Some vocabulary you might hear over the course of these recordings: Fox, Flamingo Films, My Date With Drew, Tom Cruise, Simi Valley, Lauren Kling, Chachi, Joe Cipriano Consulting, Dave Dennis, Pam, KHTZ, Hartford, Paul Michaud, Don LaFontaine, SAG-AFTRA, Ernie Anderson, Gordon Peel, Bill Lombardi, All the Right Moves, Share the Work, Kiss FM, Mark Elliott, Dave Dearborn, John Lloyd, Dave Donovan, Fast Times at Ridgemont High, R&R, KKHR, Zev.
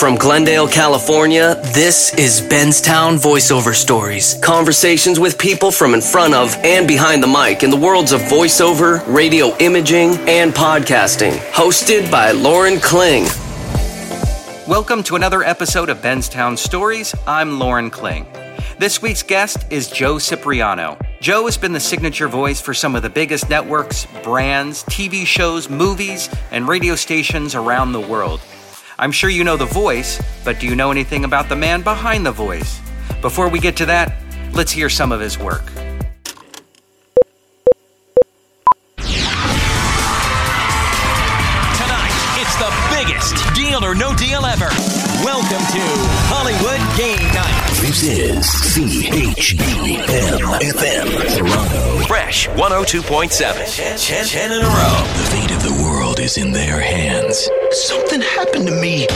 From Glendale, California, this is Benztown Voiceover Stories. Conversations with people from in front of and behind the mic in the worlds of voiceover, radio imaging, and podcasting. Hosted by Lauren Kling. Welcome to another episode of Benztown Stories. I'm Lauren Kling. This week's guest is Joe Cipriano. Joe has been the signature voice for some of the biggest networks, brands, TV shows, movies, and radio stations around the world. I'm sure you know the voice, but do you know anything about the man behind the voice? Before we get to that, let's hear some of his work. Tonight, it's the biggest deal or no deal ever. Welcome to Hollywood Game Night. This is CHBM-FM Toronto. Fresh 102.7. 10 in a row. The fate of the world is in their hands. Something happened to me.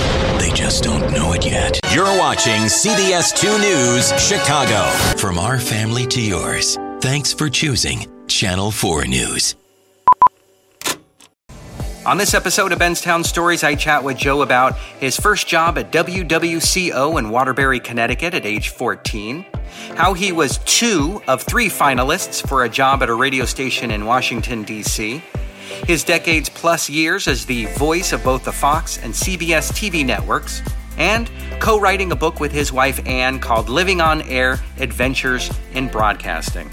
They just don't know it yet. You're watching CBS 2 News, Chicago. From our family to yours, thanks for choosing Channel 4 News. On this episode of Benztown Stories, I chat with Joe about his first job at WWCO in Waterbury, Connecticut at age 14, how he was two of three finalists for a job at a radio station in Washington, D.C., his decades-plus years as the voice of both the Fox and CBS TV networks, and co-writing a book with his wife, Anne, called Living on Air, Adventures in Broadcasting.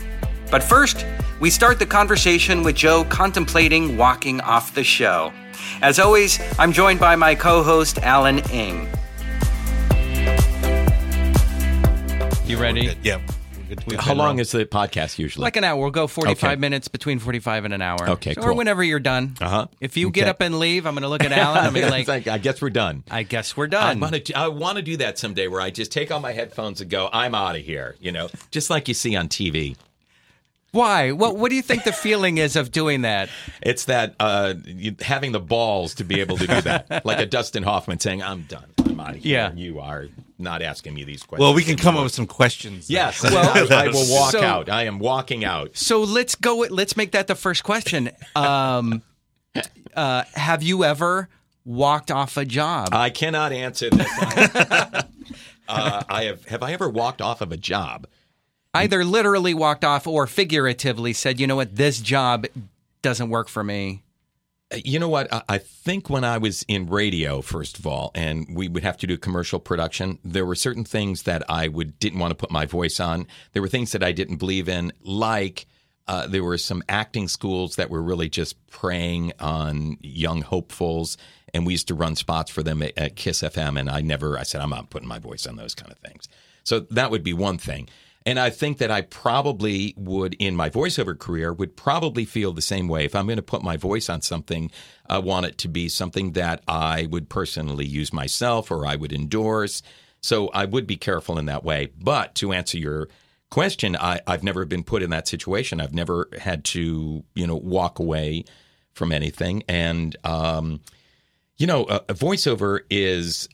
But first, we start the conversation with Joe contemplating walking off the show. As always, I'm joined by my co-host, Alan Ng. You ready? Yeah. How long is the podcast usually? Like an hour. We'll go 45 minutes, between 45 and an hour. Okay, so, cool. Or whenever you're done. If you get up and leave, I'm going to look at Alan. I'm going to be like, I guess we're done. I want to do that someday where I just take on my headphones and go, I'm out of here. You know, just like you see on TV. Why? What do you think the feeling is of doing that? It's that having the balls to be able to do that. Like a Dustin Hoffman saying, I'm done. I'm out of here. Yeah. You are not asking me these questions. Well, we can come up with some questions. Yes. Well, I will walk out. I am walking out. So let's go. Let's make that the first question. Have you ever walked off a job? I cannot answer this. Have I ever walked off of a job? Either literally walked off or figuratively said, you know what, this job doesn't work for me. You know what? I think when I was in radio, first of all, and we would have to do commercial production, there were certain things that I didn't want to put my voice on. There were things that I didn't believe in, like there were some acting schools that were really just preying on young hopefuls, and we used to run spots for them at Kiss FM, and I said, I'm not putting my voice on those kind of things. So that would be one thing. And I think that I probably would, in my voiceover career, would probably feel the same way. If I'm going to put my voice on something, I want it to be something that I would personally use myself or I would endorse. So I would be careful in that way. But to answer your question, I've never been put in that situation. I've never had to, walk away from anything. And voiceover is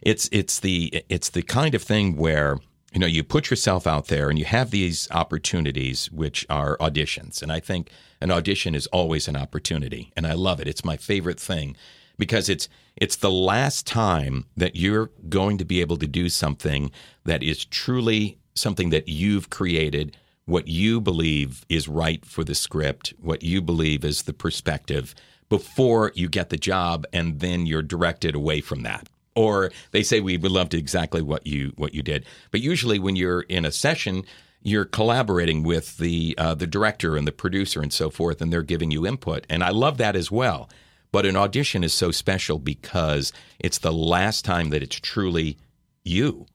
it's the kind of thing where you put yourself out there and you have these opportunities, which are auditions. And I think an audition is always an opportunity. And I love it. It's my favorite thing because it's the last time that you're going to be able to do something that is truly something that you've created, what you believe is right for the script, what you believe is the perspective before you get the job. And then you're directed away from that. Or they say, we would love to exactly what you did. But usually when you're in a session, you're collaborating with the director and the producer and so forth, and they're giving you input. And I love that as well. But an audition is so special because it's the last time that it's truly you.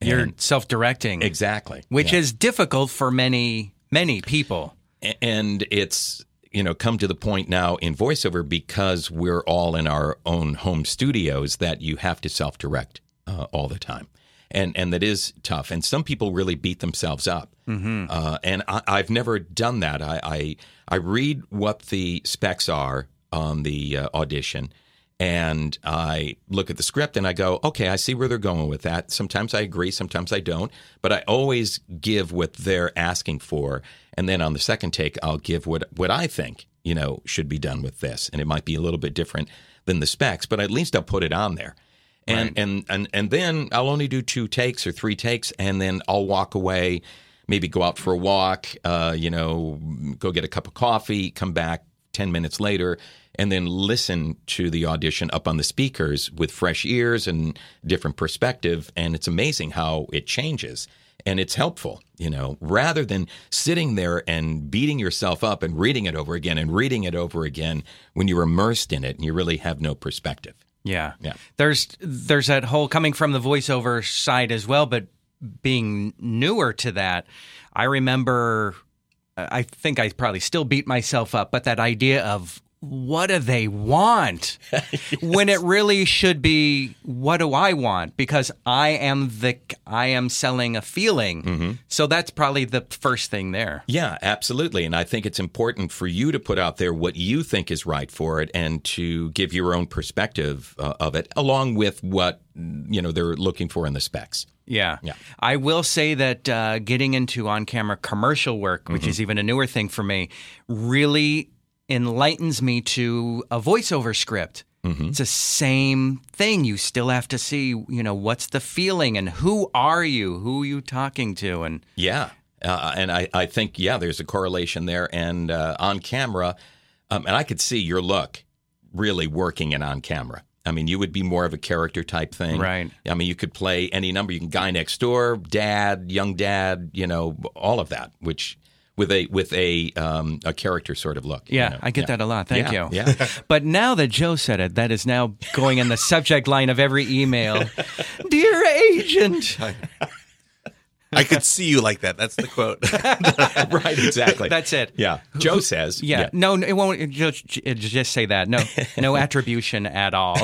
You're self-directing. Exactly. Which is difficult for many, many people. And it's come to the point now in voiceover because we're all in our own home studios that you have to self-direct all the time. And that is tough. And some people really beat themselves up. Mm-hmm. And I've never done that. I read what the specs are on the audition, and I look at the script and I go, okay, I see where they're going with that. Sometimes I agree, sometimes I don't. But I always give what they're asking for. And then on the second take, I'll give what I think, should be done with this. And it might be a little bit different than the specs, but at least I'll put it on there. And, right. and then I'll only do 2 takes or 3 takes, and then I'll walk away, maybe go out for a walk, go get a cup of coffee, come back 10 minutes later, and then listen to the audition up on the speakers with fresh ears and different perspective. And it's amazing how it changes. And it's helpful, rather than sitting there and beating yourself up and reading it over again and reading it over again when you're immersed in it and you really have no perspective. Yeah. Yeah. There's that whole coming from the voiceover side as well, but being newer to that, I remember, I think I probably still beat myself up, but that idea of what do they want yes. when it really should be, what do I want? Because I am selling a feeling. Mm-hmm. So that's probably the first thing there. Yeah, absolutely. And I think it's important for you to put out there what you think is right for it and to give your own perspective of it, along with what, they're looking for in the specs. Yeah. Yeah. I will say that getting into on-camera commercial work, which mm-hmm. is even a newer thing for me, really enlightens me to a voiceover script. Mm-hmm. It's the same thing. You still have to see, what's the feeling and who are you? Who are you talking to? And yeah. And I think, yeah, there's a correlation there. And on camera, and I could see your look really working in on camera. I mean, you would be more of a character type thing. Right. I mean, you could play any number. You can guy next door, dad, young dad, all of that, which... With a character sort of look. Yeah, I get that a lot. Thank you. Yeah. But now that Joe said it, that is now going in the subject line of every email. Dear agent. I could see you like that. That's the quote. Right, exactly. That's it. Yeah. Joe says. Yeah. No, it won't. Just say that. No attribution at all.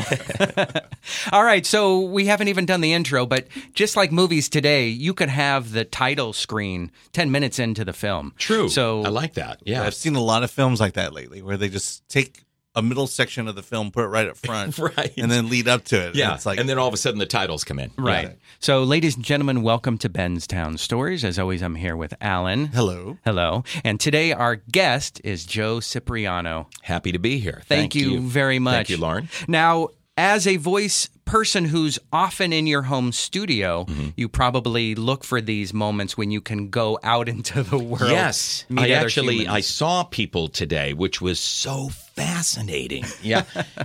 All right. So we haven't even done the intro, but just like movies today, you could have the title screen 10 minutes into the film. True. So I like that. Yeah. I've seen a lot of films like that lately where they just take a middle section of the film, put it right up front, right. and then lead up to it. Yeah, and it's like, and then all of a sudden the titles come in. Right. Yeah. So, ladies and gentlemen, welcome to Benztown Stories. As always, I'm here with Alan. Hello. Hello. And today our guest is Joe Cipriano. Happy to be here. Thank you very much. Thank you, Lauren. Now, as a voice person who's often in your home studio, mm-hmm. you probably look for these moments when you can go out into the world. Yes. I saw people today, which was so fascinating. Yeah.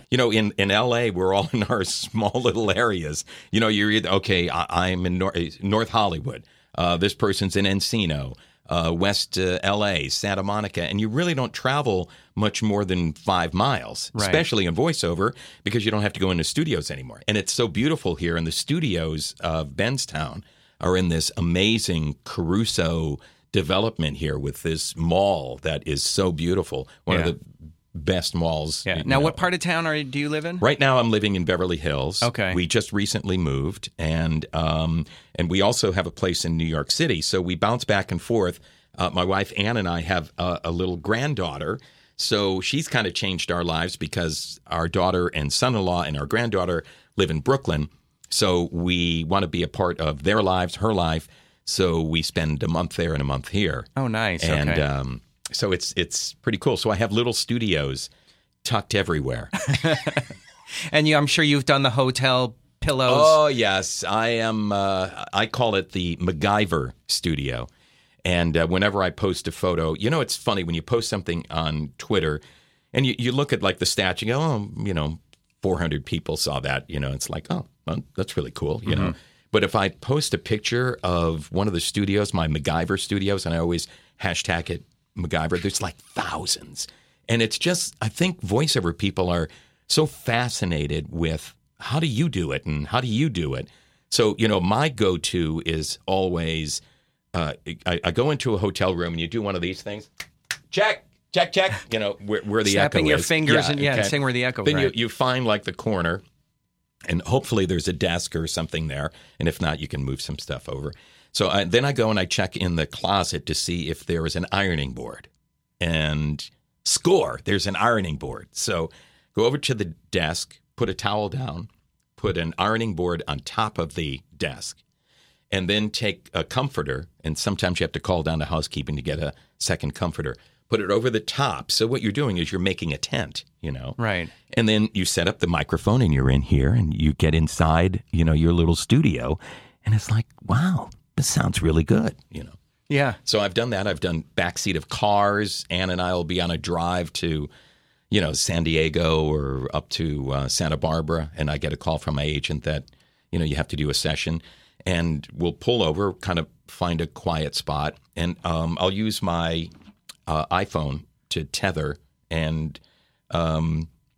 In LA, we're all in our small little areas. You're either, okay, I'm in North Hollywood. This person's in Encino, West LA, Santa Monica. And you really don't travel much more than 5 miles, right. especially in voiceover, because you don't have to go into studios anymore. And it's so beautiful here. And the studios of Benztown are in this amazing Caruso development here with this mall that is so beautiful. One yeah. of the best malls. Yeah. Now, what part of town do you live in? Right now, I'm living in Beverly Hills. Okay. We just recently moved, and we also have a place in New York City, so we bounce back and forth. My wife, Anne, and I have a little granddaughter, so she's kind of changed our lives because our daughter and son-in-law and our granddaughter live in Brooklyn, so we want to be a part of their lives, her life, so we spend a month there and a month here. Oh, nice. And, okay. So it's pretty cool. So I have little studios tucked everywhere. And I'm sure you've done the hotel pillows. Oh, yes. I am. I call it the MacGyver studio. And whenever I post a photo, it's funny when you post something on Twitter and you look at like the stats, you go, 400 people saw that. It's like, oh, well, that's really cool. You mm-hmm. know. But if I post a picture of one of the studios, my MacGyver studios, and I always hashtag it, MacGyver, there's like thousands. And it's just, I think voiceover people are so fascinated with how do you do it and how do you do it. So, my go-to is always, I go into a hotel room and you do one of these things. Check, check, check. Where the snapping echo is. Snapping your fingers and saying where the echo is. Then right. you find like the corner and hopefully there's a desk or something there. And if not, you can move some stuff over. So then I go and I check in the closet to see if there is an ironing board. And score, there's an ironing board. So go over to the desk, put a towel down, put an ironing board on top of the desk, and then take a comforter. And sometimes you have to call down to housekeeping to get a second comforter. put it over the top. So what you're doing is you're making a tent, you know. Right. And then you set up the microphone and you're in here and you get inside, you know, your little studio. And it's like, wow, this sounds really good, you know. Yeah. So I've done that. I've done backseat of cars. Anne and I will be on a drive to, you know, San Diego or up to Santa Barbara. And I get a call from my agent that, you know, you have to do a session. And we'll pull over, kind of find a quiet spot. And I'll use my iPhone to tether and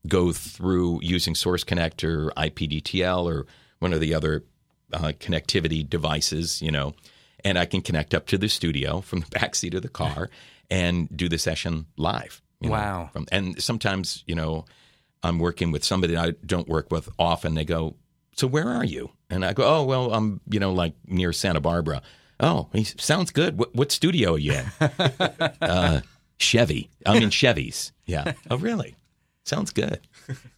go through using Source Connect or IPDTL or one of the other connectivity devices, you know. And I can connect up to the studio from the backseat of the car and do the session live. You know, wow. And sometimes, you know, I'm working with somebody I don't work with often. They go, so where are you? And I go, oh, well, I'm, you know, like near Santa Barbara. Oh, he sounds good. What studio are you in? Chevy's. Yeah. Oh, really? Sounds good.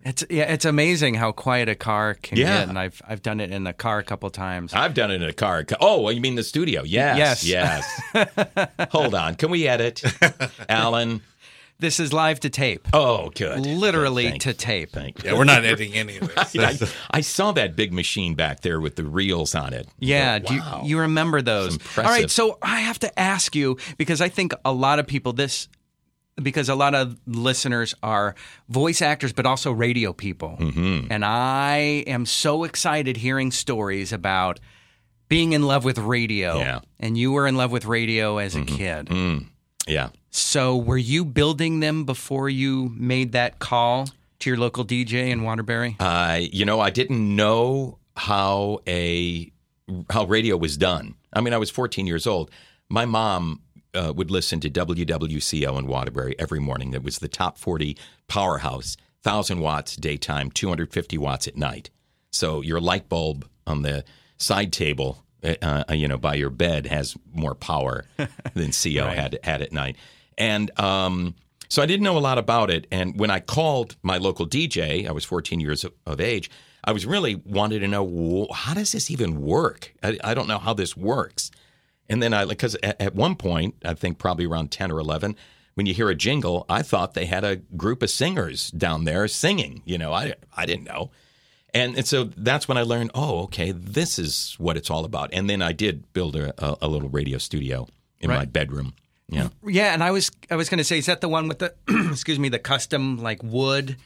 It's amazing how quiet a car can get, and I've done it in a car a couple times. I've done it in a car. Oh, you mean the studio? Yes. Hold on, can we edit, Alan? This is live to tape. Oh, good. Literally to tape. Thank you. Yeah, we're not editing any of this. I saw that big machine back there with the reels on it. Yeah. But, wow. Do you remember those? Impressive. All right. So I have to ask you, because I think a lot of people because a lot of listeners are voice actors, but also radio people. Mm-hmm. And I am so excited hearing stories about being in love with radio. Yeah. And you were in love with radio as a kid. Mm. Yeah. So were you building them before you made that call to your local DJ in Waterbury? You know, I didn't know how radio was done. I mean, I was 14 years old. My mom would listen to WWCO in Waterbury every morning. That was the top 40 powerhouse, 1,000 watts daytime, 250 watts at night. So your light bulb on the side table, you know, by your bed has more power than CO right. had at night. And so I didn't know a lot about it. And when I called my local DJ, I was 14 years of age, I was really wanted to know, how does this even work? I don't know how this works. And then because at one point, I think probably around 10 or 11, when you hear a jingle, I thought they had a group of singers down there singing. You know, I didn't know. And so that's when I learned, oh, okay, this is what it's all about. And then I did build a little radio studio in my bedroom. Yeah. Yeah, and I was going to say, is that the one with the the custom like wood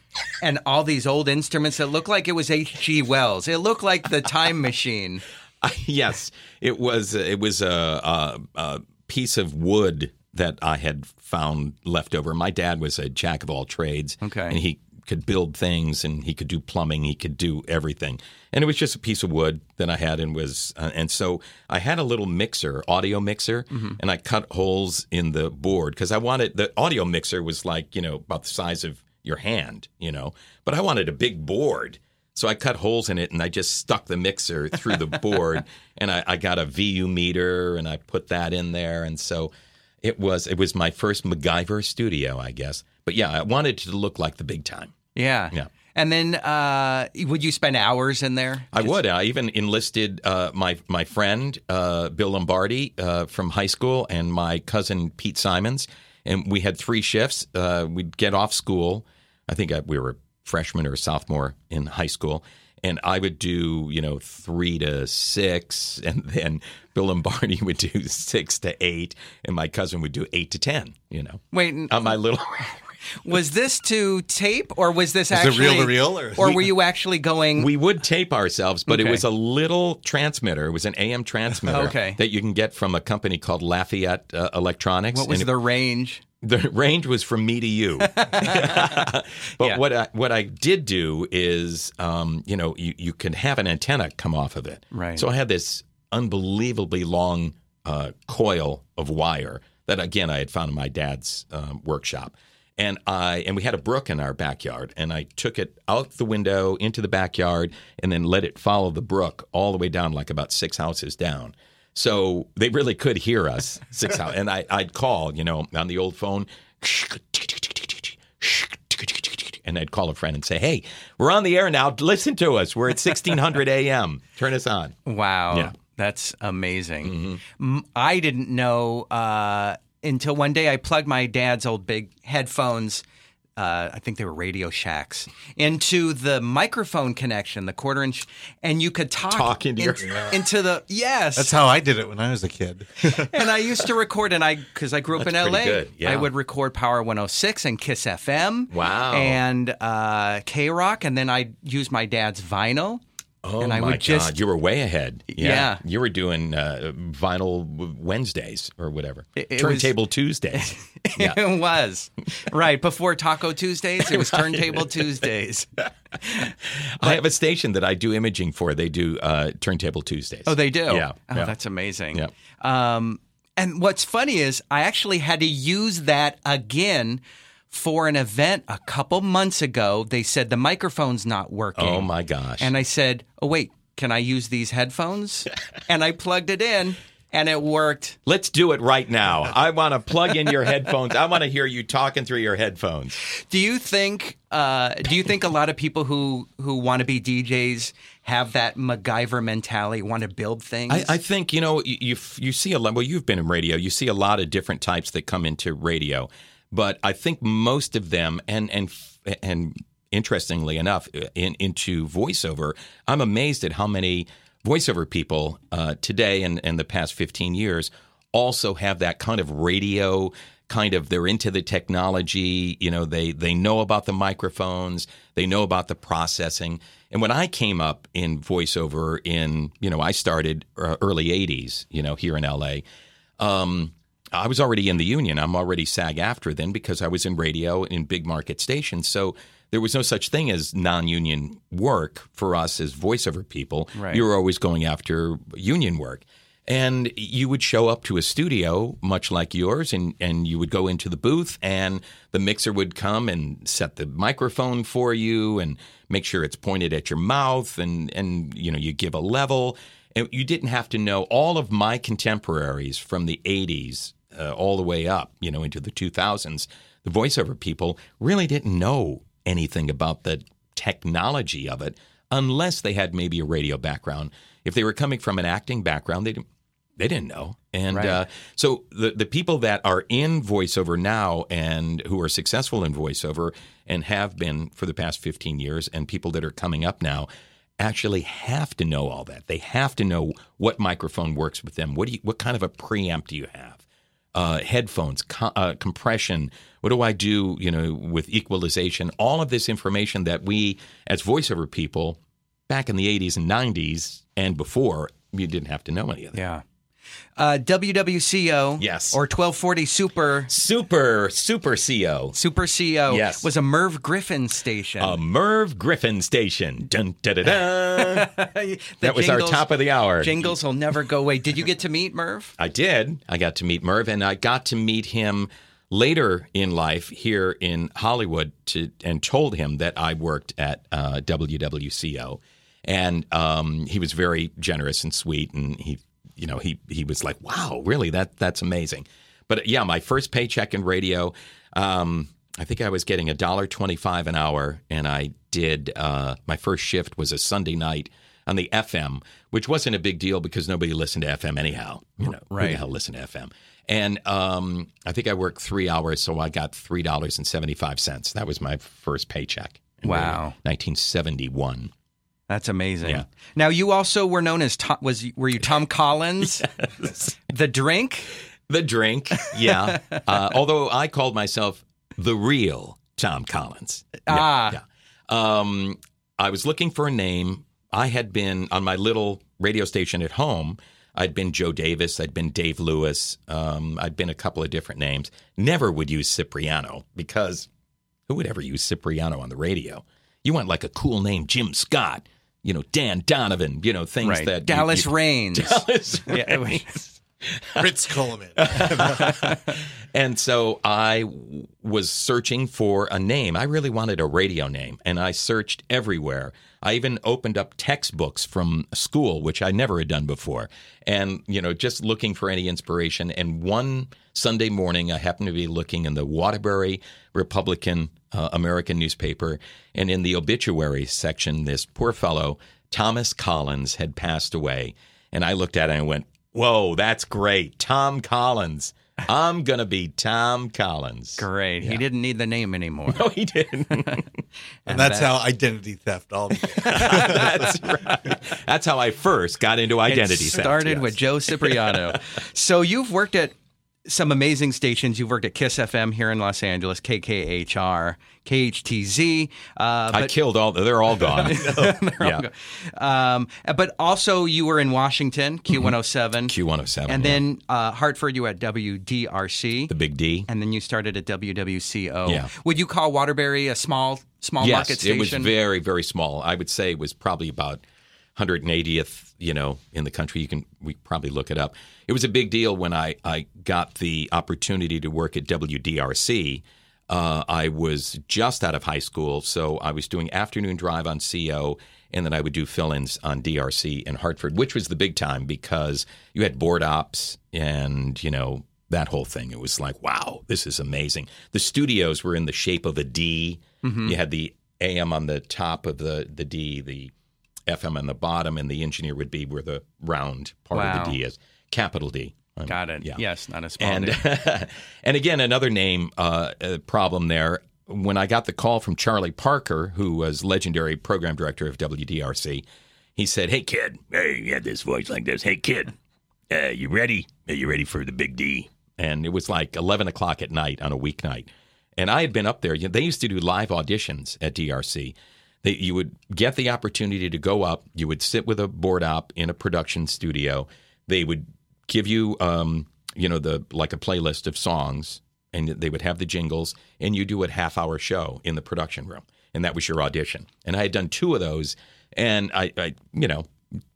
and all these old instruments that looked like it was H.G. Wells? It looked like the Time Machine. Yes, it was a piece of wood that I had found left over. My dad was a jack of all trades. Okay. And he could build things, and he could do plumbing, he could do everything. And it was just a piece of wood that I had, and so I had a little mixer, audio mixer, and I cut holes in the board because I wanted the audio mixer was like, you know, about the size of your hand, you know, but I wanted a big board. So I cut holes in it, and I just stuck the mixer through the board, and I got a VU meter, and I put that in there. And so it was my first MacGyver studio, I guess. But, yeah, I wanted it to look like the big time. Yeah. Yeah. And then would you spend hours in there? I would. I even enlisted my friend, Bill Lombardi, from high school, and my cousin, Pete Simons. And we had three shifts. We'd get off school. I think we were freshman or sophomore in high school, and I would do, you know, 3 to 6, and then Bill Lombardi would do 6 to 8, and my cousin would do 8 to 10. You know, wait, on my little. Was this to tape, or was this actually reel-to-reel, or were you actually going? We would tape ourselves, but it was a little transmitter. It was an AM transmitter that you can get from a company called Lafayette Electronics. What was the range? The range was from me to you. But what I did do is, you know, you can have an antenna come off of it. Right. So I had this unbelievably long coil of wire that, again, I had found in my dad's workshop. And we had a brook in our backyard, and I took it out the window into the backyard and then let it follow the brook all the way down, like about 6 houses down. So they really could hear us 6 hours. And I'd call, you know, on the old phone, and I'd call a friend and say, hey, we're on the air now. Listen to us. We're at 1600 AM. Turn us on. Wow. Yeah. That's amazing. Mm-hmm. I didn't know until one day I plugged my dad's old big headphones, I think they were Radio Shacks, into the microphone connection, the quarter-inch, and you could talk into the, yes. That's how I did it when I was a kid. And I used to record, and because I grew up in L.A., yeah. I would record Power 106 and Kiss FM. Wow. And K-Rock, and then I'd use my dad's vinyl. Oh, and I my would just, God. You were way ahead. Yeah. You were doing vinyl Wednesdays or whatever. Turntable Tuesdays. Yeah. It was. Right. Before Taco Tuesdays, it was Turntable Tuesdays. I have a station that I do imaging for. They do Turntable Tuesdays. Oh, they do? Yeah. Oh, yeah. That's amazing. Yeah. And what's funny is I actually had to use that again for an event a couple months ago. They said the microphone's not working. Oh, my gosh. And I said, oh, wait, can I use these headphones? And I plugged it in, and it worked. Let's do it right now. I want to plug in your headphones. I want to hear you talking through your headphones. Do you think a lot of people who want to be DJs have that MacGyver mentality, want to build things? I think, you see a lot. Well, you've been in radio. You see a lot of different types that come into radio. But I think most of them, and interestingly enough, into voiceover, I'm amazed at how many voiceover people today and the past 15 years also have that kind of radio, kind of they're into the technology, they know about the microphones, they know about the processing. And when I came up in voiceover I started early 80s, here in L.A., I was already in the union. I'm already SAG-AFTRA then because I was in radio in big market stations. So there was no such thing as non-union work for us as voiceover people. Right. You were always going after union work. And you would show up to a studio much like yours and you would go into the booth and the mixer would come and set the microphone for you and make sure it's pointed at your mouth and you give a level. And you didn't have to know all of my contemporaries from the 80s. All the way up, into the 2000s, the voiceover people really didn't know anything about the technology of it unless they had maybe a radio background. If they were coming from an acting background, they didn't know. And right. So the people that are in voiceover now and who are successful in voiceover and have been for the past 15 years and people that are coming up now actually have to know all that. They have to know what microphone works with them. What kind of a preamp do you have? Headphones, compression, what do I do, with equalization, all of this information that we as voiceover people back in the 80s and 90s and before, you didn't have to know any of that. Yeah. WWCO, yes. Or 1240 Super CO, yes. Was a Merv Griffin station. Dun, da, da, da. That was our top of the hour. Jingles will never go away. Did you get to meet Merv? I did. I got to meet Merv, and I got to meet him later in life here in Hollywood and told him that I worked at WWCO, and he was very generous and sweet, and he was like, wow, really, that's amazing. But yeah, my first paycheck in radio, I think I was getting $1.25 an hour, and I did my first shift was a Sunday night on the FM, which wasn't a big deal because nobody listened to FM anyhow. Right. Who the hell listened to FM? And I think I worked 3 hours, so I got $3.75. That was my first paycheck. Wow. 1971. That's amazing. Yeah. Now, you also were known as were you Tom Collins? Yes. The Drink? The Drink, yeah. Although I called myself the real Tom Collins. Yeah, ah. Yeah. I was looking for a name. I had been on my little radio station at home. I'd been Joe Davis. I'd been Dave Lewis. I'd been a couple of different names. Never would use Cipriano because who would ever use Cipriano on the radio? You want like a cool name, Jim Scott. Dan Donovan, things right. That... Dallas Reigns. Dallas Reigns. Fritz Coleman. And so I was searching for a name. I really wanted a radio name, and I searched everywhere. I even opened up textbooks from school, which I never had done before, and, just looking for any inspiration. And one Sunday morning, I happened to be looking in the Waterbury Republican American newspaper, and in the obituary section, this poor fellow, Thomas Collins, had passed away. And I looked at it and I went, whoa, that's great. Tom Collins. I'm going to be Tom Collins. Great. Yeah. He didn't need the name anymore. No, he didn't. And that's how identity theft all That's right. That's how I first got into identity theft. It started with Joe Cipriano. So you've worked at some amazing stations. You've worked at Kiss FM here in Los Angeles, KKHR, KHTZ. I killed all. They're all gone. All gone. But also you were in Washington, Q107. And then Hartford, you were at WDRC. The big D. And then you started at WWCO. Yeah. Would you call Waterbury a small market station? Yes, it was very, very small. I would say it was probably about 180th, in the country. We probably look it up. It was a big deal when I got the opportunity to work at WDRC. I was just out of high school, so I was doing afternoon drive on CO, and then I would do fill-ins on DRC in Hartford, which was the big time because you had board ops and, that whole thing. It was like, wow, this is amazing. The studios were in the shape of a D. Mm-hmm. You had the AM on the top of the D, the FM on the bottom, and the engineer would be where the round part of the D is. Capital D. Got it. Yeah. Yes, not a small D. And again, another name problem there. When I got the call from Charlie Parker, who was legendary program director of WDRC, he said, "Hey, kid. Hey, you had this voice like this. Hey, kid, you ready? Are you ready for the big D?" And it was like 11 o'clock at night on a weeknight. And I had been up there. They used to do live auditions at DRC. You would get the opportunity to go up. You would sit with a board op in a production studio. They would give you, a playlist of songs, and they would have the jingles, and you do a half-hour show in the production room, and that was your audition. And I had done two of those, and I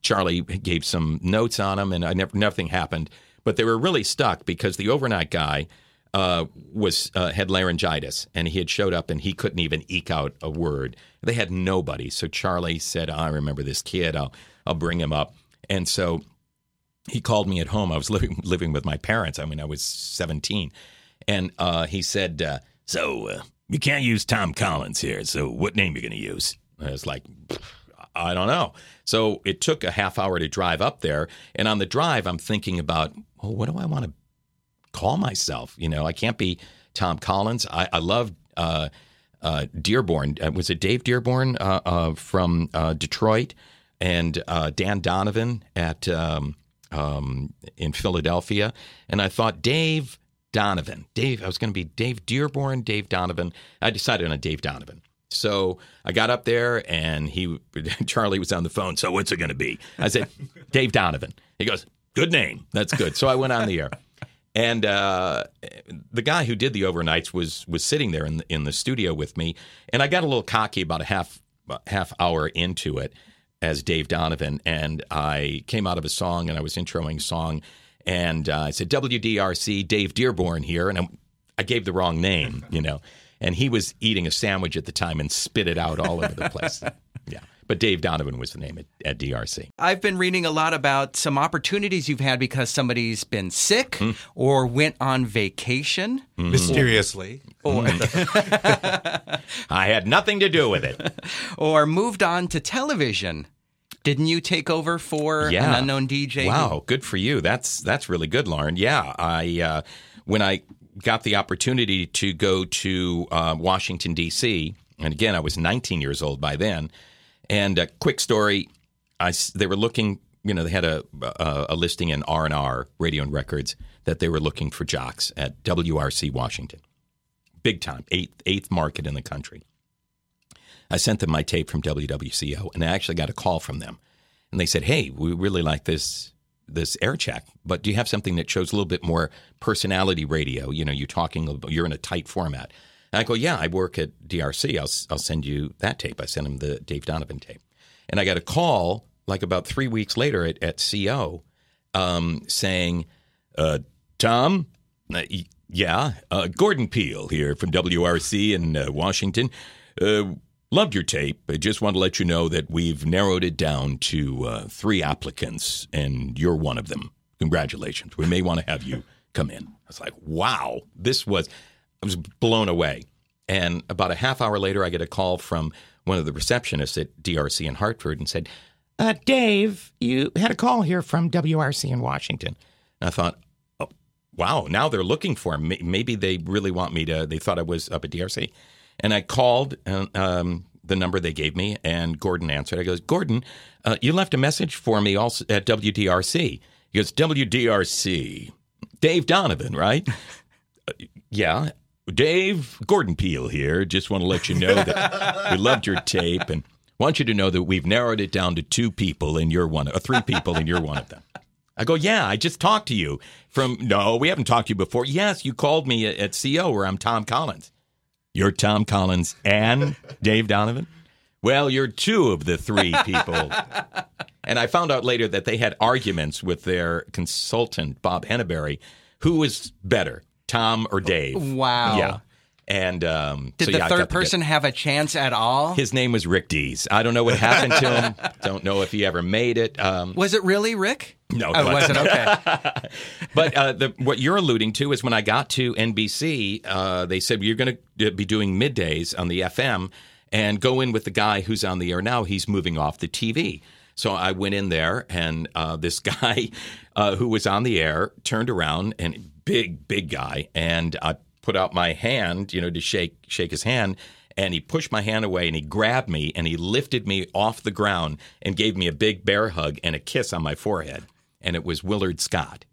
Charlie gave some notes on them, and nothing happened. But they were really stuck because the overnight guy had laryngitis, and he had showed up, and he couldn't even eke out a word. They had nobody. So Charlie said, "I remember this kid. I'll bring him up." And so he called me at home. I was living with my parents. I was 17, and he said, "So you can't use Tom Collins here. So what name are you going to use?" And I was like, "I don't know." So it took a half hour to drive up there, and on the drive, I'm thinking about, "Oh, what do I want to call myself? I can't be Tom Collins." I love Dearborn. Was it Dave Dearborn from Detroit, and Dan Donovan at in Philadelphia? And I thought Dave Donovan. I was going to be Dave Dearborn, Dave Donovan. I decided on Dave Donovan. So I got up there, and Charlie was on the phone. "So what's it going to be?" I said, "Dave Donovan." He goes, "Good name. That's good." So I went on the air. And the guy who did the overnights was sitting there in the studio with me, and I got a little cocky about a half hour into it as Dave Donovan, and I came out of a song, and I was introing a song, and I said, "WDRC, Dave Dearborn here," and I gave the wrong name, and he was eating a sandwich at the time and spit it out all over the place. Yeah. But Dave Donovan was the name at DRC. I've been reading a lot about some opportunities you've had because somebody's been sick or went on vacation. Mm-hmm. Mysteriously. Or I had nothing to do with it. Or moved on to television. Didn't you take over for an unknown DJ? Wow, good for you. That's really good, Lauren. Yeah, I when I got the opportunity to go to Washington, D.C., and again, I was 19 years old by then. And a quick story, they were looking, they had a listing in R&R, Radio and Records, that they were looking for jocks at WRC Washington. Big time, eighth market in the country. I sent them my tape from WWCO, and I actually got a call from them. And they said, "Hey, we really like this air check, but do you have something that shows a little bit more personality radio? You're talking, you're in a tight format." And I go, "Yeah, I work at DRC. I'll send you that tape." I sent him the Dave Donovan tape. And I got a call like about 3 weeks later at CO saying, "Tom, Gordon Peel here from WRC in Washington. Loved your tape. I just want to let you know that we've narrowed it down to 3 applicants, and you're one of them. Congratulations. We may want to have you come in." I was like, wow, I was blown away. And about a half hour later, I get a call from one of the receptionists at DRC in Hartford and said, "Dave, you had a call here from WRC in Washington." And I thought, oh, wow, now they're looking for me. Maybe they really want me to, they thought I was up at DRC. And I called the number they gave me, and Gordon answered. I goes, Gordon, you left a message for me also at WDRC. He goes, WDRC, Dave Donovan, right? Yeah. Dave, Gordon Peel here. Just want to let you know that we loved your tape and want you to know that we've narrowed it down to two people and you're one, or three people and you're one of them. I go, yeah, I just talked to you from, no, we haven't talked to you before. Yes, you called me at CO where I'm Tom Collins. You're Tom Collins and Dave Donovan? Well, you're two of the three people. And I found out later that they had arguments with their consultant, Bob Henneberry, who was better, Tom or Dave. Wow. Yeah. And did so, yeah, the third person have a chance at all? His name was Rick Dees. I don't know what happened to him. Don't know if he ever made it. Was it really Rick? No, it wasn't. Okay. But what you're alluding to is when I got to NBC, they said, well, you're going to be doing middays on the FM and go in with the guy who's on the air now. He's moving off the TV. So I went in there, and this guy who was on the air turned around, and big, big guy, and I put out my hand, you know, to shake his hand, and he pushed my hand away, and he grabbed me, and he lifted me off the ground and gave me a big bear hug and a kiss on my forehead. And it was Willard Scott,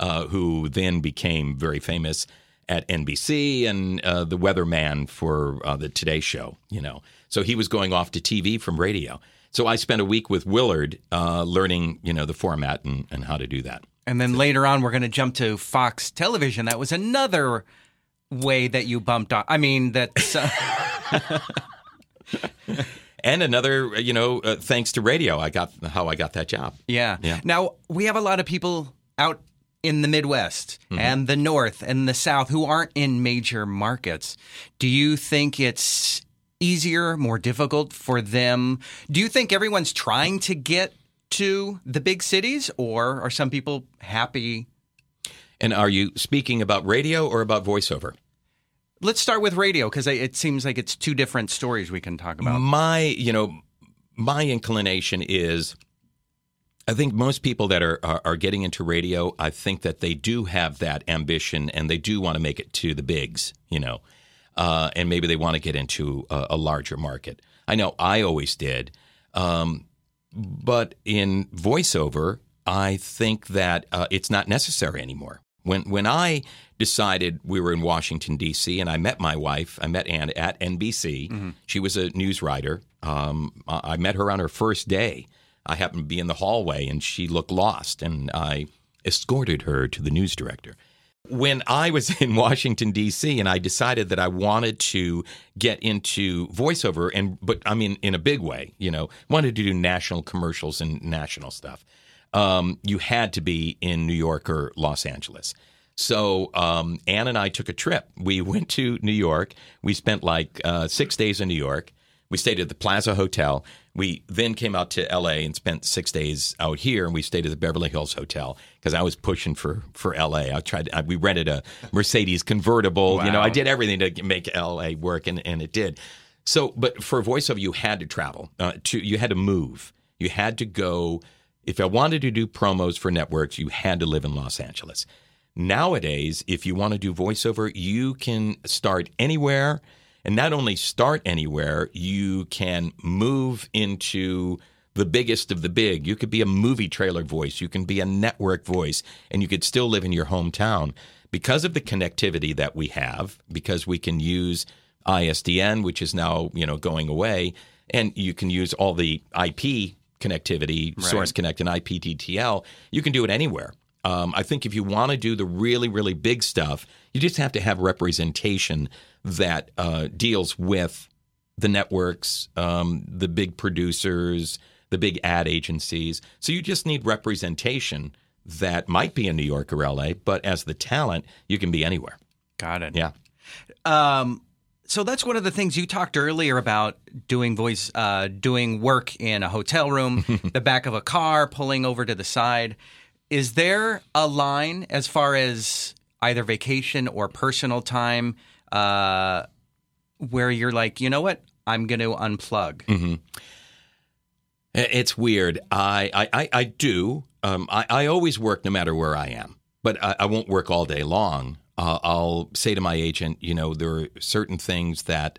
who then became very famous at NBC and the weatherman for the Today Show, you know. So he was going off to TV from radio. So I spent a week with Willard learning, you know, the format and how to do that. And then later on, we're going to jump to Fox Television. That was another way that you bumped on. I mean, that's... And another, you know, thanks to radio, I got that job. Yeah. Yeah. Now, we have a lot of people out in the Midwest mm-hmm. and the North and the South who aren't in major markets. Do you think it's easier, more difficult for them? Do you think everyone's trying to get to the big cities, or are some people happy? And are you speaking about radio or about voiceover? Let's start with radio, because it seems like it's two different stories we can talk about. My inclination is, I think most people that are getting into radio, I think that they do have that ambition and they do want to make it to the bigs, you know, and maybe they want to get into a larger market. I know I always did. But in voiceover, I think that it's not necessary anymore. When I decided we were in Washington, D.C., and I met my wife, I met Anne at NBC. Mm-hmm. She was a news writer. I met her on her first day. I happened to be in the hallway, and she looked lost, and I escorted her to the news director. When I was in Washington, D.C., and I decided that I wanted to get into voiceover, but I mean in a big way, you know, wanted to do national commercials and national stuff, you had to be in New York or Los Angeles. So Anne and I took a trip. We went to New York. We spent like 6 days in New York. We stayed at the Plaza Hotel. We then came out to L.A. and spent 6 days out here, and we stayed at the Beverly Hills Hotel because I was pushing for L.A. We rented a Mercedes convertible. Wow. You know, I did everything to make L.A. work, and it did. So, but for voiceover, you had to travel. You had to move. You had to go. If I wanted to do promos for networks, you had to live in Los Angeles. Nowadays, if you want to do voiceover, you can start anywhere. And not only start anywhere, you can move into the biggest of the big. You could be a movie trailer voice. You can be a network voice. And you could still live in your hometown. Because of the connectivity that we have, because we can use ISDN, which is now, you know, going away, and you can use all the IP connectivity, right. Source Connect and IPTTL, you can do it anywhere. I think if you want to do the really, really big stuff, you just have to have representation that deals with the networks, the big producers, the big ad agencies. So you just need representation that might be in New York or LA, but as the talent, you can be anywhere. Got it. Yeah. So that's one of the things you talked earlier about doing work in a hotel room, the back of a car, pulling over to the side. Is there a line as far as either vacation or personal time where you're like, you know what, I'm going to unplug? Mm-hmm. It's weird. I do. I always work no matter where I am. But I won't work all day long. I'll say to my agent, you know, there are certain things that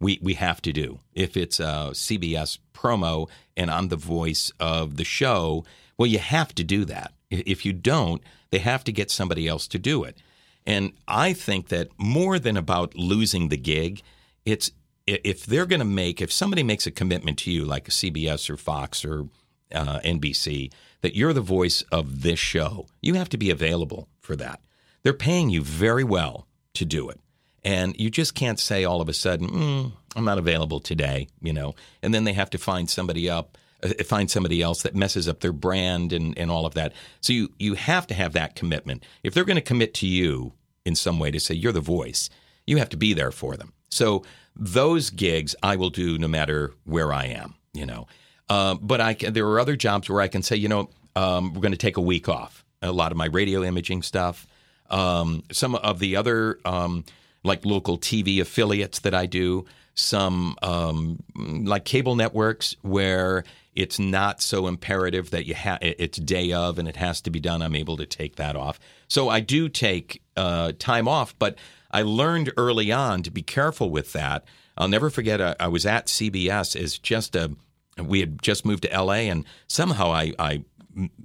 we have to do. If it's a CBS promo and I'm the voice of the show, well, you have to do that. If you don't, they have to get somebody else to do it. And I think that more than about losing the gig, it's if they're going to make, if somebody makes a commitment to you like CBS or Fox or NBC, that you're the voice of this show, you have to be available for that. They're paying you very well to do it. And you just can't say all of a sudden, I'm not available today, you know, and then they have to find somebody else that messes up their brand and all of that. So you have to have that commitment. If they're going to commit to you in some way to say you're the voice, you have to be there for them. So those gigs I will do no matter where I am, you know. But there are other jobs where I can say, you know, we're going to take a week off. A lot of my radio imaging stuff, some of the other like local TV affiliates that I do, some like cable networks where it's not so imperative that it's day of and it has to be done. I'm able to take that off. So I do take time off, but I learned early on to be careful with that. I'll never forget I was at CBS as just we had just moved to L.A. and somehow I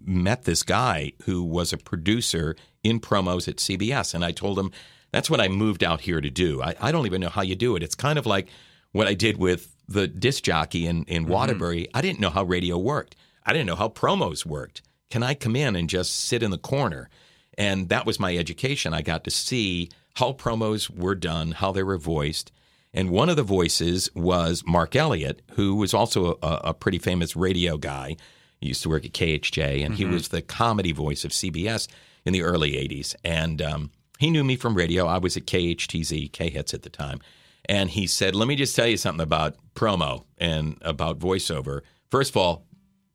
met this guy who was a producer in promos at CBS, and I told him, that's what I moved out here to do. I don't even know how you do it. It's kind of like what I did with the disc jockey in Waterbury. I didn't know how radio worked. I didn't know how promos worked. Can I come in and just sit in the corner? And that was my education. I got to see how promos were done, how they were voiced. And one of the voices was Mark Elliott, who was also a pretty famous radio guy. He used to work at KHJ, and he was the comedy voice of CBS in the early 80s. And he knew me from radio. I was at KHTZ, K-Hits at the time. And he said, let me just tell you something about promo and about voiceover. First of all,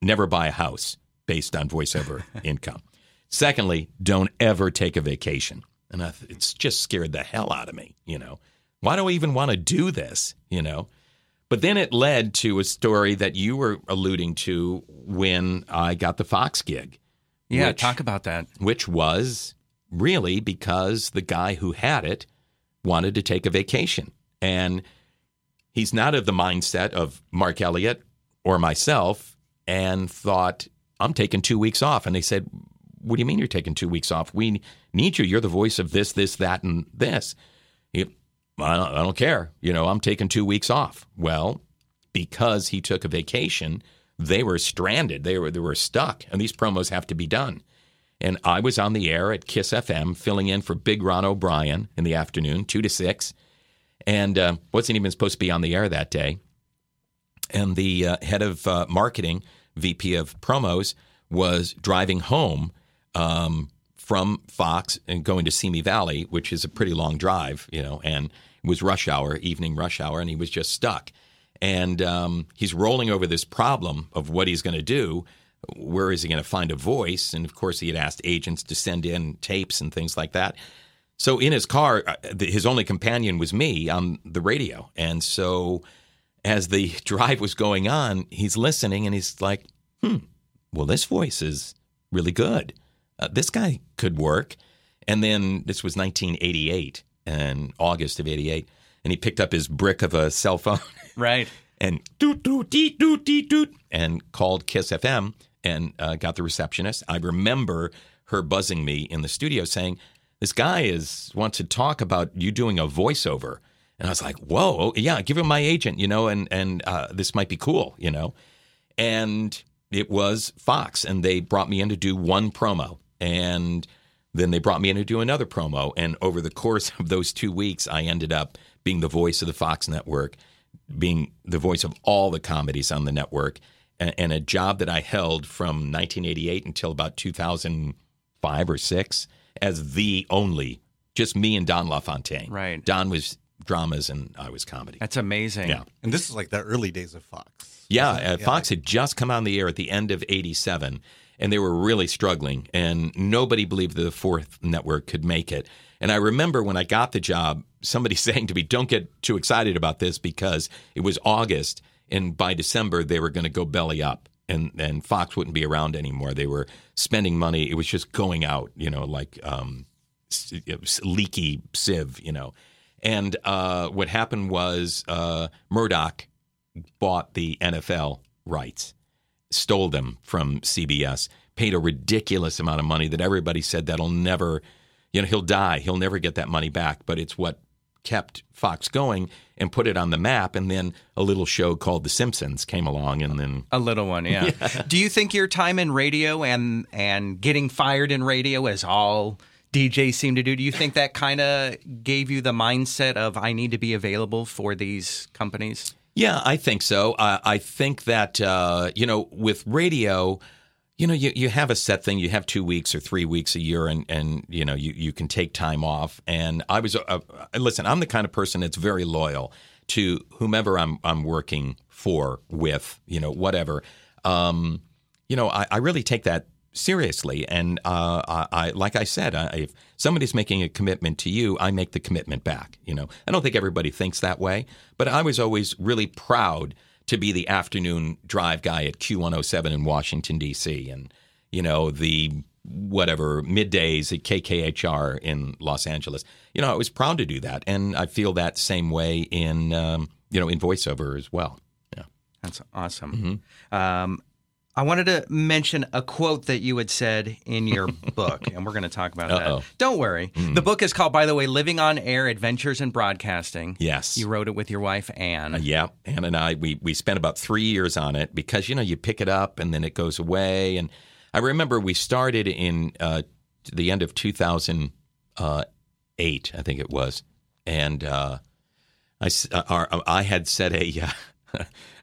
never buy a house based on voiceover income. Secondly, don't ever take a vacation. And it's just scared the hell out of me, you know. Why do I even want to do this, you know? But then it led to a story that you were alluding to when I got the Fox gig. Yeah, talk about that. Which was really because the guy who had it wanted to take a vacation. And he's not of the mindset of Mark Elliott or myself and thought, I'm taking 2 weeks off. And they said, what do you mean you're taking 2 weeks off? We need you. You're the voice of this, this, that, and this. I don't care. You know, I'm taking 2 weeks off. Well, because he took a vacation, they were stranded. They were stuck, and these promos have to be done. And I was on the air at Kiss FM filling in for Big Ron O'Brien in the afternoon, 2 to 6, and wasn't even supposed to be on the air that day. And the head of marketing, VP of promos, was driving home from Fox and going to Simi Valley, which is a pretty long drive, you know, and it was rush hour, evening rush hour, and he was just stuck. And he's rolling over this problem of what he's going to do. Where is he going to find a voice? And, of course, he had asked agents to send in tapes and things like that. So in his car, his only companion was me on the radio. And so as the drive was going on, he's listening, and he's like, well, this voice is really good. This guy could work. And then this was 1988 and August of 88. And he picked up his brick of a cell phone. Right. And doot, doot, dee, doot, dee, doot. And called Kiss FM and got the receptionist. I remember her buzzing me in the studio saying, this guy wants to talk about you doing a voiceover. And I was like, whoa, yeah, give him my agent, you know, and this might be cool, you know. And it was Fox. And they brought me in to do one promo. And then they brought me in to do another promo. And over the course of those 2 weeks, I ended up being the voice of the Fox network, being the voice of all the comedies on the network, and a job that I held from 1988 until about 2005 or 6 as the only, just me and Don LaFontaine. Right. Don was dramas and I was comedy. That's amazing. Yeah. And this is like the early days of Fox. Yeah. Fox had just come on the air at the end of 87. And they were really struggling, and nobody believed the fourth network could make it. And I remember when I got the job, somebody saying to me, don't get too excited about this because it was August, and by December they were going to go belly up. and Fox wouldn't be around anymore. They were spending money. It was just going out, you know, like leaky sieve, you know. And what happened was Murdoch bought the NFL rights, stole them from CBS, paid a ridiculous amount of money that everybody said that'll never, you know, he'll die. He'll never get that money back. But it's what kept Fox going and put it on the map. And then a little show called The Simpsons came along, and then a little one. Yeah. Yeah. Do you think your time in radio and getting fired in radio, as all DJs seem to do, do you think that kind of gave you the mindset of I need to be available for these companies? Yeah, I think so. I think that, you know, with radio, you know, you have a set thing. You have 2 weeks or 3 weeks a year, and you know, you can take time off. And I was listen, I'm the kind of person that's very loyal to whomever I'm working for, with, you know, whatever. You know, I really take that seriously. And I like I said, if somebody's making a commitment to you, I make the commitment back. You know, I don't think everybody thinks that way, but I was always really proud to be the afternoon drive guy at Q107 in Washington, D.C., and, you know, the whatever middays at KKHR in Los Angeles. You know, I was proud to do that, and I feel that same way in, you know, in voiceover as well. Yeah, that's awesome. Mm-hmm. I wanted to mention a quote that you had said in your book, and we're going to talk about that. Don't worry. Mm. The book is called, by the way, Living on Air, Adventures in Broadcasting. Yes. You wrote it with your wife, Anne. Yeah. Anne and I, we spent about 3 years on it because, you know, you pick it up and then it goes away. And I remember we started in the end of 2008, I think it was. And I had set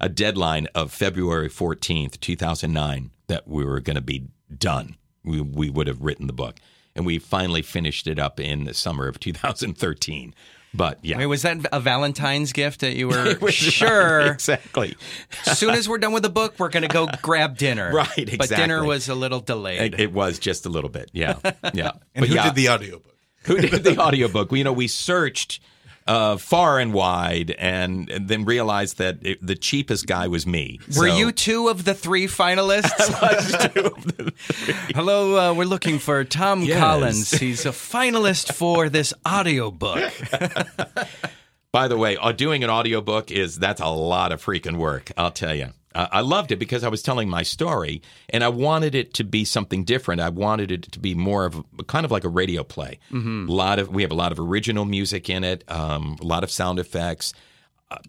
a deadline of February 14th, 2009, that we were going to be done. We would have written the book. And we finally finished it up in the summer of 2013. But yeah. Wait, was that a Valentine's gift that you were sure? Exactly. As soon as we're done with the book, we're going to go grab dinner. Right, exactly. But dinner was a little delayed. It was just a little bit, yeah. Yeah. And who did the audiobook? Who did the audiobook? You know, we searched far and wide, and then realized that the cheapest guy was me. So. Were you two of the three finalists? I was two of the three. Hello, we're looking for Tom Collins. He's a finalist for this audiobook. By the way, doing an audiobook that's a lot of freaking work, I'll tell you. I loved it because I was telling my story, and I wanted it to be something different. I wanted it to be more of kind of like a radio play. Mm-hmm. We have a lot of original music in it, a lot of sound effects.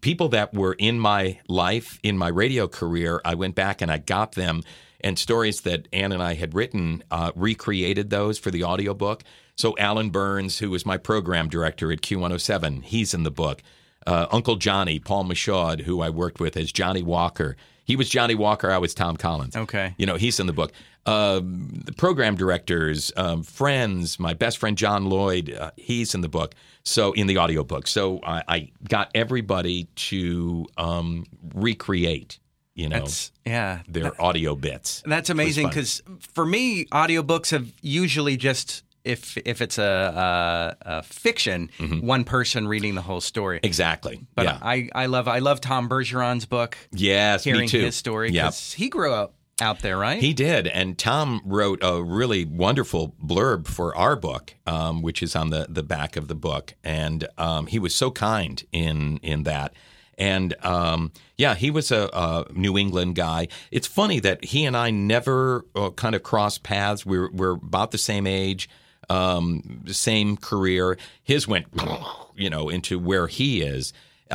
People that were in my life, in my radio career, I went back and I got them, and stories that Anne and I had written, recreated those for the audiobook. So Alan Burns, who was my program director at Q107, he's in the book. Uncle Johnny, Paul Michaud, who I worked with as Johnny Walker. He was Johnny Walker. I was Tom Collins. Okay. You know, he's in the book. The program directors, friends, my best friend John Lloyd, he's in the book. So in the audiobook. So I got everybody to recreate, you know, their audio bits. That's amazing because for me, audiobooks have usually just... If it's a fiction, mm-hmm. one person reading the whole story. Exactly. But yeah. I love Tom Bergeron's book. Yes, me too. Hearing his story. Because he grew up out there, right? He did. And Tom wrote a really wonderful blurb for our book, which is on the back of the book. And he was so kind in that. And, he was a New England guy. It's funny that he and I never kind of crossed paths. We're about the same age. Same career. His went, you know, into where he is.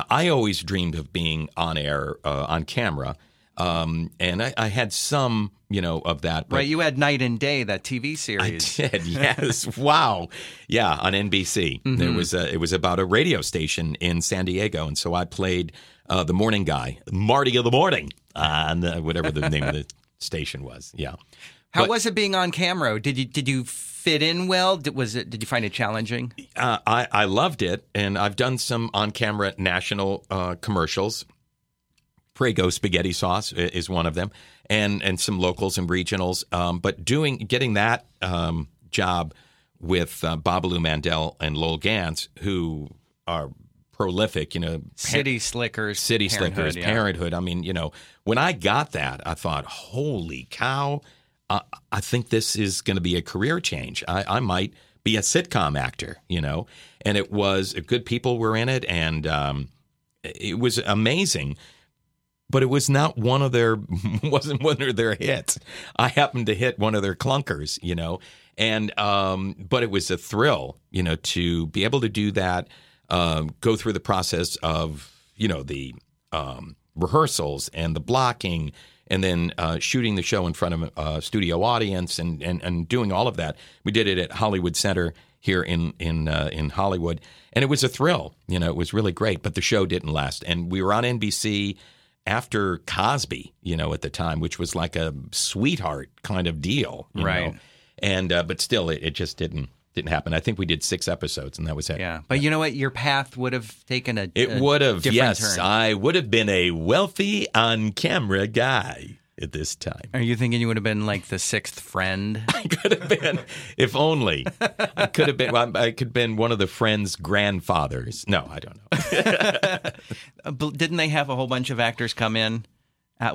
I always dreamed of being on air, on camera. And I had some, you know, of that. But right. You had Night and Day, that TV series. I did, yes. Wow. Yeah, on NBC. Mm-hmm. It was about a radio station in San Diego. And so I played the morning guy, Marty of the Morning, on whatever the name of the station was. Yeah. How was it being on camera? Did you fit in well? Did you find it challenging? I loved it, and I've done some on-camera national commercials. Prego spaghetti sauce is one of them, and some locals and regionals. But getting that job with Babalu Mandel and Lowell Gans, who are prolific, you know. City Slickers, Parenthood. I mean, you know, when I got that, I thought, holy cow, I think this is going to be a career change. I might be a sitcom actor, you know. And it was, good people were in it, and it was amazing. But it was not one of their, wasn't one of their hits. I happened to hit one of their clunkers, you know. And but it was a thrill, you know, to be able to do that, go through the process of, you know, the rehearsals and the blocking, and then shooting the show in front of a studio audience, and doing all of that. We did it at Hollywood Center here in Hollywood, and it was a thrill. You know, it was really great. But the show didn't last, and we were on NBC after Cosby, you know, at the time, which was like a sweetheart kind of deal, you right? know? And but still, it just didn't happen. I think we did 6 episodes, and that was it. Yeah, but you know what? Your path would have taken a different turn. I would have been a wealthy on-camera guy at this time. Are you thinking you would have been like the sixth friend? I could have been, if only. I could have been. I could have been one of the friend's grandfathers. No, I don't know. Didn't they have a whole bunch of actors come in?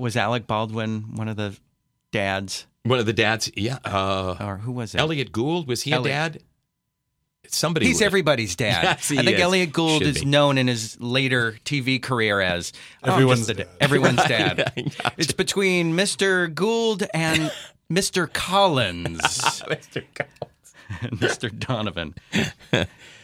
Was Alec Baldwin one of the dads? One of the dads, yeah. Or who was it? Elliot Gould, was he a dad? Somebody. He's everybody's dad. Yes, I think Elliot Gould is known in his later TV career as everyone's dad. Yeah, gotcha. It's between Mr. Gould and Mr. Collins. Mr. Donovan.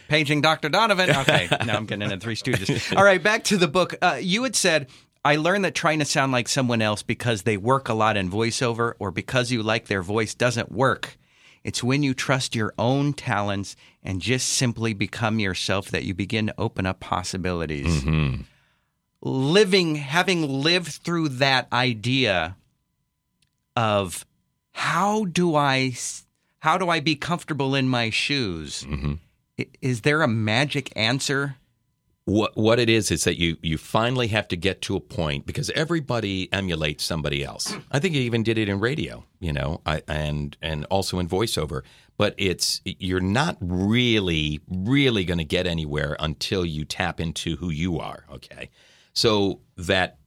Paging Dr. Donovan. Okay, now I'm getting into Three Stooges. All right, back to the book. You had said, I learned that trying to sound like someone else because they work a lot in voiceover or because you like their voice doesn't work. It's when you trust your own talents and just simply become yourself that you begin to open up possibilities. Mm-hmm. Having lived through that idea of how do I be comfortable in my shoes? Mm-hmm. Is there a magic answer? What it is that you finally have to get to a point, because everybody emulates somebody else. I think you even did it in radio, you know, and also in voiceover. But you're not really, really going to get anywhere until you tap into who you are, okay? So that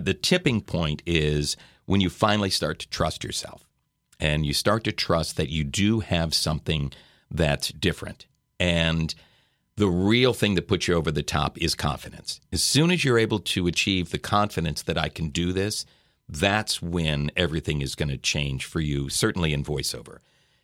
the tipping point is when you finally start to trust yourself, and you start to trust that you do have something that's different. And the real thing that puts you over the top is confidence. As soon as you're able to achieve the confidence that I can do this, that's when everything is going to change for you, certainly in voiceover.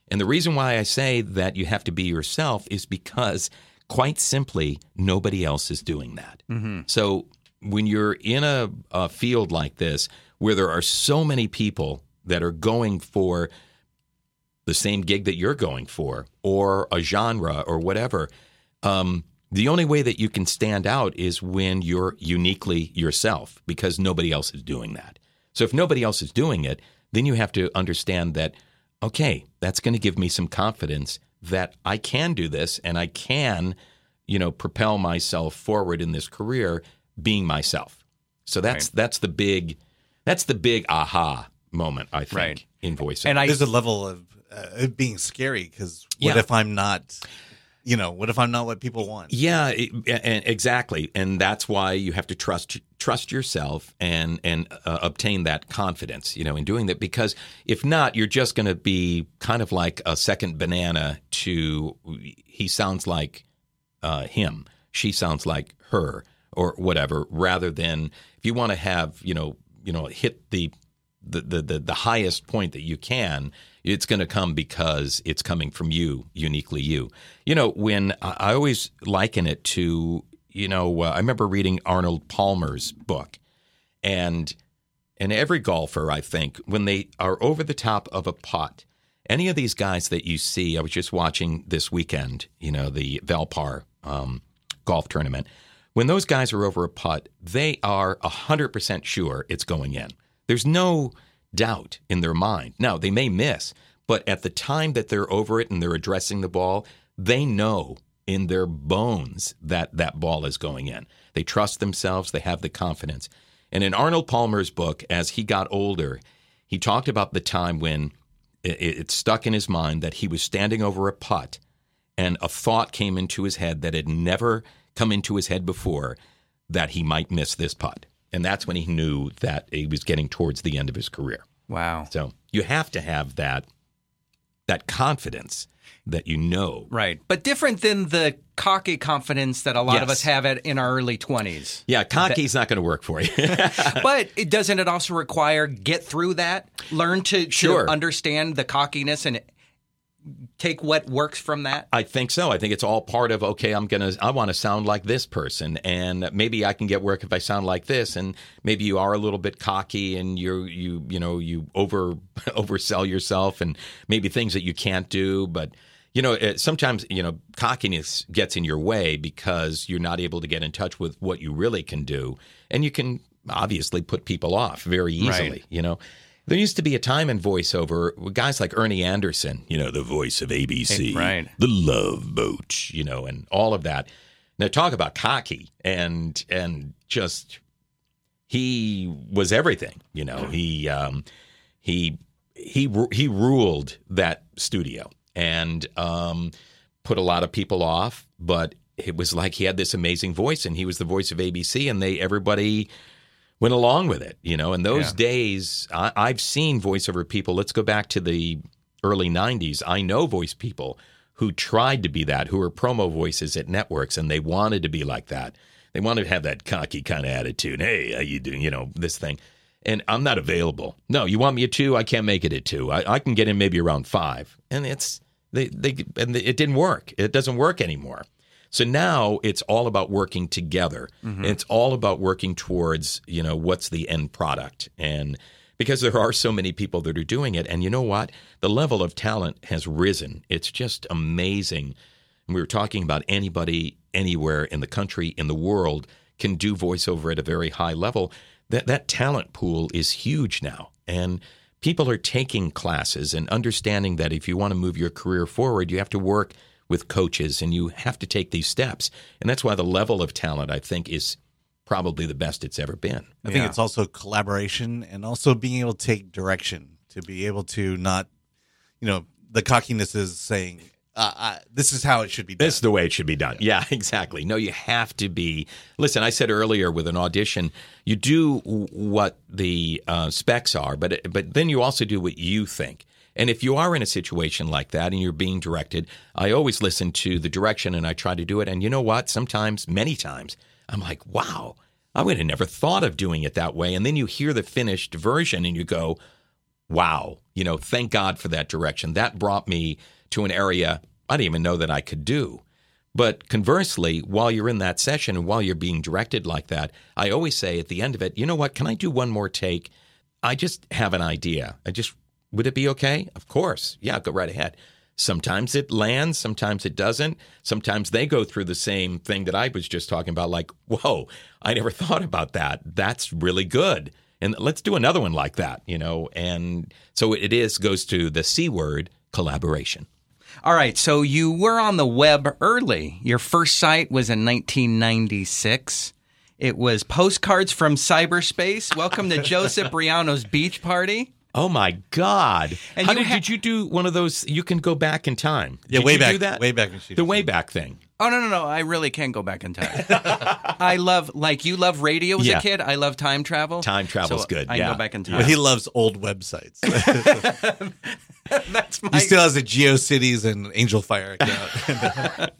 And the reason why I say that you have to be yourself is because, quite simply, nobody else is doing that. Mm-hmm. So when you're in a field like this where there are so many people that are going for the same gig that you're going for, or a genre or whatever— the only way that you can stand out is when you're uniquely yourself, because nobody else is doing that. So if nobody else is doing it, then you have to understand that, okay, that's going to give me some confidence that I can do this, and I can, you know, propel myself forward in this career being myself. So that's the big aha moment, I think, right, in voiceover. And there's a level of it being scary, because what if I'm not... You know, what if I'm not what people want? Yeah, exactly. And that's why you have to trust yourself and obtain that confidence, you know, in doing that. Because if not, you're just going to be kind of like a second banana to he sounds like him, she sounds like her, or whatever, rather than if you want to have, you know, hit the highest point that you can, it's going to come because it's coming from you, uniquely you. You know, when I always liken it to, you know, I remember reading Arnold Palmer's book, and every golfer, I think, when they are over the top of a putt, any of these guys that you see, I was just watching this weekend, you know, the Valspar golf tournament, when those guys are over a putt, they are 100% sure it's going in. There's no doubt in their mind. Now, they may miss, but at the time that they're over it and they're addressing the ball, they know in their bones that that ball is going in. They trust themselves. They have the confidence. And in Arnold Palmer's book, as he got older, he talked about the time when it stuck in his mind that he was standing over a putt and a thought came into his head that had never come into his head before that he might miss this putt. And that's when he knew that he was getting towards the end of his career. Wow. So you have to have that confidence that you know. Right. But different than the cocky confidence that a lot of us have in our early 20s. Yeah, cocky's not going to work for you. But doesn't it also require get through that? Learn to understand the cockiness and take what works from that? I think so. I think it's all part of, okay, I want to sound like this person, and maybe I can get work if I sound like this. And maybe you are a little bit cocky and you oversell yourself, and maybe things that you can't do. But sometimes cockiness gets in your way because you're not able to get in touch with what you really can do, and you can obviously put people off very easily. Right. There used to be a time in voiceover with guys like Ernie Anderson, the voice of ABC, right, the Love Boat, and all of that. Now talk about cocky and just, he was everything. He ruled that studio and put a lot of people off. But it was like he had this amazing voice, and he was the voice of ABC, and everybody went along with it, In those days, I've seen voiceover people. Let's go back to the early 90s. I know voice people who tried to be that, who were promo voices at networks, and they wanted to be like that. They wanted to have that cocky kind of attitude. Hey, how you doing? This thing. And I'm not available. No, you want me at 2? I can't make it at 2. I can get in maybe around 5. And it didn't work. It doesn't work anymore. So now it's all about working together. Mm-hmm. It's all about working towards, what's the end product. And because there are so many people that are doing it, and you know what? The level of talent has risen. It's just amazing. And we were talking about anybody, anywhere in the country, in the world, can do voiceover at a very high level. That talent pool is huge now. And people are taking classes and understanding that if you want to move your career forward, you have to work with coaches, and you have to take these steps. And that's why the level of talent, I think, is probably the best it's ever been. I think it's also collaboration and also being able to take direction, to be able to not, the cockiness is saying, this is how it should be done. This is the way it should be done. Yeah, exactly. No, you have to be. Listen, I said earlier with an audition, you do what the specs are, but then you also do what you think. And if you are in a situation like that and you're being directed, I always listen to the direction and I try to do it. And you know what? Sometimes, many times, I'm like, wow, I would have never thought of doing it that way. And then you hear the finished version and you go, wow, thank God for that direction. That brought me to an area I didn't even know that I could do. But conversely, while you're in that session and while you're being directed like that, I always say at the end of it, you know what? Can I do one more take? I just have an idea. Would it be okay? Of course. Yeah, go right ahead. Sometimes it lands. Sometimes it doesn't. Sometimes they go through the same thing that I was just talking about, like, whoa, I never thought about that. That's really good. And let's do another one like that, And so it goes to the C word, collaboration. All right. So you were on the web early. Your first site was in 1996. It was Postcards from Cyberspace. Welcome to Joseph Briano's Beach Party. Oh, my God. And did you do one of those? You can go back in time. Yeah, way back. Do that? Way back. The way back thing. Oh, no. I really can go back in time. I love, like you love radio as a kid. I love time travel. Time travel's good. I can go back in time. But he loves old websites. He still has a GeoCities and Angel Fire account.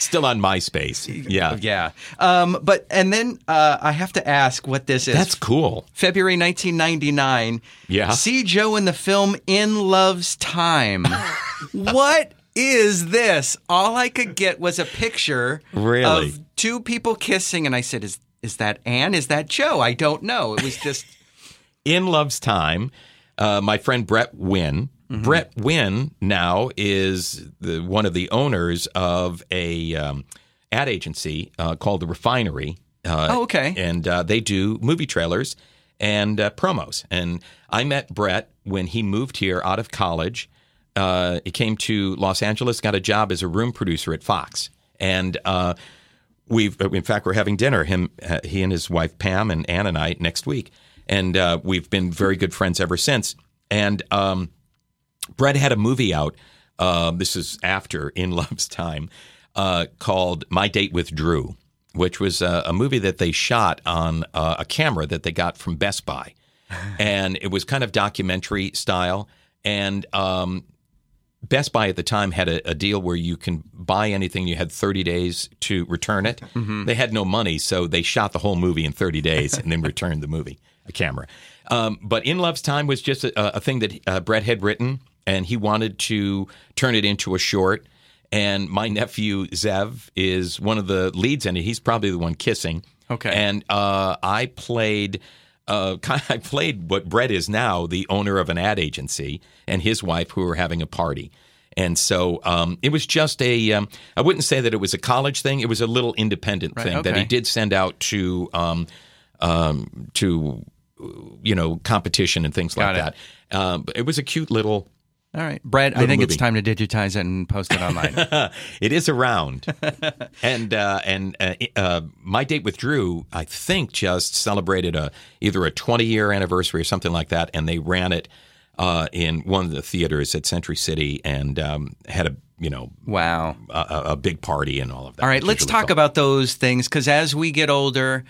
Still on MySpace. Yeah. Yeah. But then I have to ask what this is. That's cool. February 1999. Yeah. See Joe in the film In Love's Time. What is this? All I could get was a picture of two people kissing. And I said, is that Anne? Is that Joe? I don't know. It was just. In Love's Time. My friend Brett Wynn. Mm-hmm. Brett Wynn now is one of the owners of a ad agency called The Refinery. Okay. And they do movie trailers and promos. And I met Brett when he moved here out of college. He came to Los Angeles, got a job as a room producer at Fox. And we're having dinner, he and his wife Pam and Anne and I, next week. And we've been very good friends ever since. And Brett had a movie out. This is after In Love's Time. called My Date With Drew, which was a movie that they shot on a camera that they got from Best Buy. And it was kind of documentary style. And Best Buy at the time had a deal where you can buy anything. You had 30 days to return it. Mm-hmm. They had no money, so they shot the whole movie in 30 days and then returned the movie, a camera. But In Love's Time was just a thing that Brett had written, and he wanted to turn it into a short. And my nephew, Zev, is one of the leads in it. He's probably the one kissing. Okay. And I played what Brett is now, the owner of an ad agency, and his wife, who were having a party. And so it was just I wouldn't say that it was a college thing. It was a little independent thing that he did send out to competition and things like that. But it was a cute little. All right, Brett, I think movie. It's time to digitize it and post it online. It is around. And My Date With Drew, I think, just celebrated either a 20-year anniversary or something like that, and they ran it in one of the theaters at Century City and had a big party and all of that. All right, let's talk about those things, because as we get older,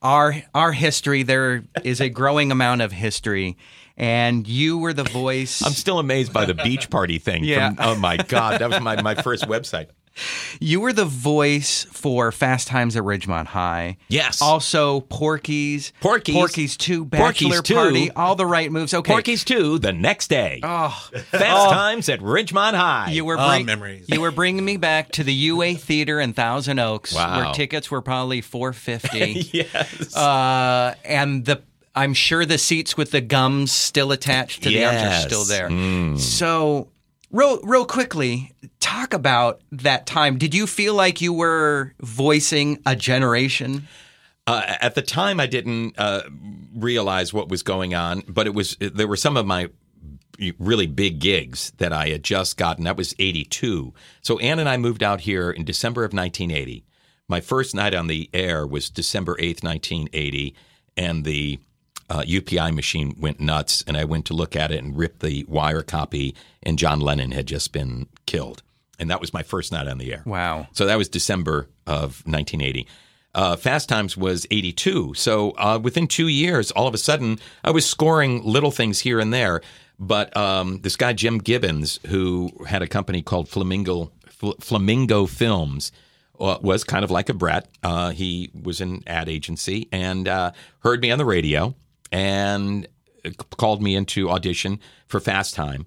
our history, there is a growing amount of history. And you were the voice. I'm still amazed by the beach party thing. Yeah. Oh, my God. That was my first website. You were the voice for Fast Times at Ridgemont High. Yes. Also, Porky's 2, Bachelor Party, all the right moves. Okay. Porky's 2, the next day. Oh. Fast Times at Ridgemont High. Memories. You were bringing me back to the UA Theater in Thousand Oaks, where tickets were probably $4.50. Yes. And I'm sure the seats with the gums still attached to the arms are still there. Mm. So, real quickly, talk about that time. Did you feel like you were voicing a generation? At the time, I didn't realize what was going on, but there were some of my really big gigs that I had just gotten. That was 82. So Anne and I moved out here in December of 1980. My first night on the air was December 8th, 1980, and the UPI machine went nuts, and I went to look at it and ripped the wire copy, and John Lennon had just been killed. And that was my first night on the air. Wow. So that was December of 1980. Fast Times was 82. So within 2 years, all of a sudden, I was scoring little things here and there. But this guy, Jim Gibbons, who had a company called Flamingo Films, was kind of like a Brett. He was an ad agency and heard me on the radio. And called me into audition for Fast Times.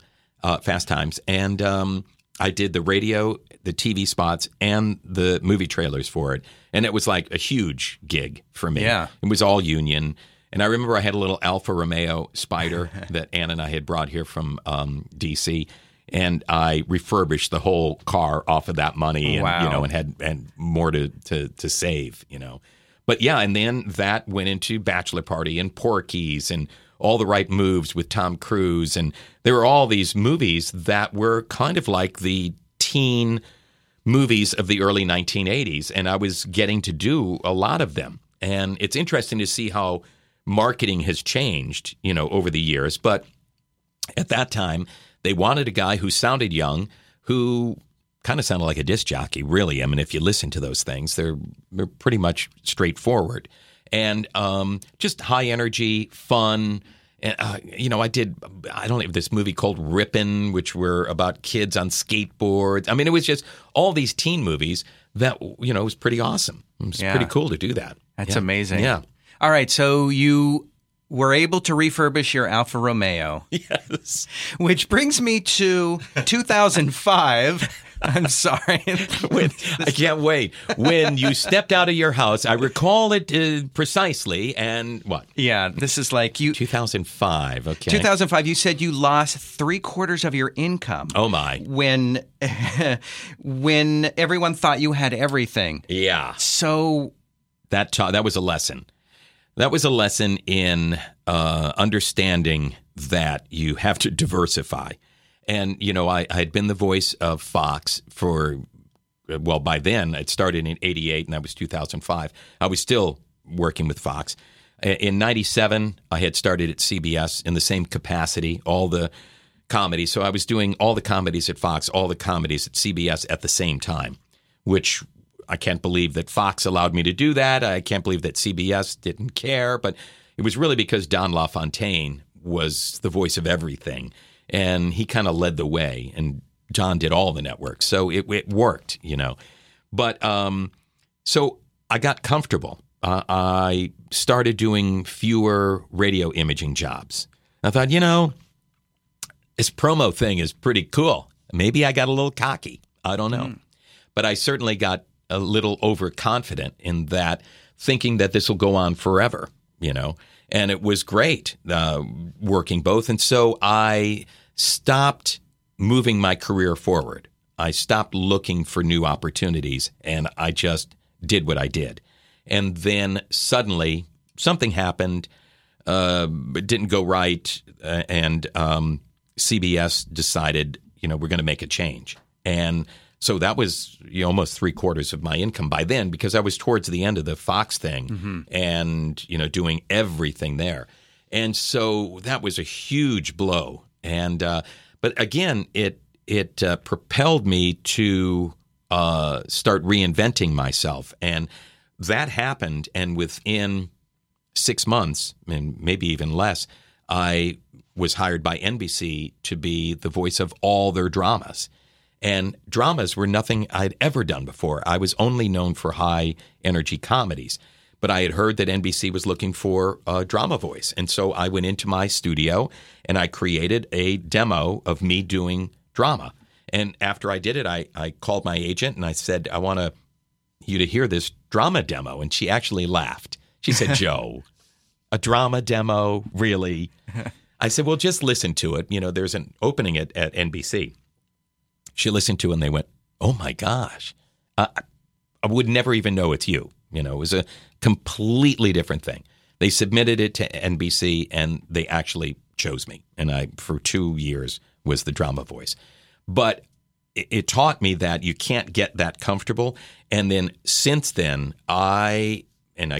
And I did the radio, the TV spots, and the movie trailers for it. And it was like a huge gig for me. Yeah. It was all union. And I remember I had a little Alfa Romeo Spider that Ann and I had brought here from D.C., and I refurbished the whole car off of that money and, and had more to save, But yeah, and then that went into Bachelor Party and Porky's and All the Right Moves with Tom Cruise. And there were all these movies that were kind of like the teen movies of the early 1980s. And I was getting to do a lot of them. And it's interesting to see how marketing has changed, over the years. But at that time, they wanted a guy who sounded young, who kind of sounded like a disc jockey, really. I mean, if you listen to those things, they're pretty much straightforward. And just high energy, fun. And, this movie called Rippin', which were about kids on skateboards. I mean, it was just all these teen movies that, was pretty awesome. It was pretty cool to do that. That's amazing. Yeah. All right. So you were able to refurbish your Alfa Romeo. Yes. Which brings me to 2005. I'm sorry. I can't wait. When you stepped out of your house, I recall it precisely, and what? Yeah, this is like you... 2005, okay. 2005, you said you lost three-quarters of your income. Oh, my. When everyone thought you had everything. Yeah. So... That was a lesson. That was a lesson in understanding that you have to diversify. And, I had been the voice of Fox for, by then, it started in 88 and that was 2005. I was still working with Fox. In 97, I had started at CBS in the same capacity, all the comedies. So I was doing all the comedies at Fox, all the comedies at CBS at the same time, which I can't believe that Fox allowed me to do that. I can't believe that CBS didn't care. But it was really because Don LaFontaine was the voice of everything, and he kind of led the way, and Don did all the networks. So it worked, you know. But so I got comfortable. I started doing fewer radio imaging jobs. I thought, you know, this promo thing is pretty cool. Maybe I got a little cocky. I don't know. But I certainly got a little overconfident in that, thinking that this will go on forever, you know. And it was great working both. And so I stopped moving my career forward. I stopped looking for new opportunities, and I just did what I did. And then suddenly something happened. It didn't go right. And CBS decided, you know, we're going to make a change. And so that was, you know, almost 3/4 of my income by then, because I was towards the end of the Fox thing and, you know, doing everything there. And so that was a huge blow. And but again, it propelled me to start reinventing myself. And that happened. And within 6 months, and maybe even less, I was hired by NBC to be the voice of all their dramas. And dramas were nothing I'd ever done before. I was only known for high-energy comedies. But I had heard that NBC was looking for a drama voice. And so I went into my studio, and I created a demo of me doing drama. And after I did it, I called my agent, and I said, I want you to hear this drama demo. And she actually laughed. She said, Joe, a drama demo? Really? I said, well, just listen to it. You know, there's an opening at NBC. She listened to it, and they went, oh, my gosh, I would never even know it's you. You know, it was a completely different thing. They submitted it to NBC, and they actually chose me. And I, for 2 years, was the drama voice. But it taught me that you can't get that comfortable. And then since then, I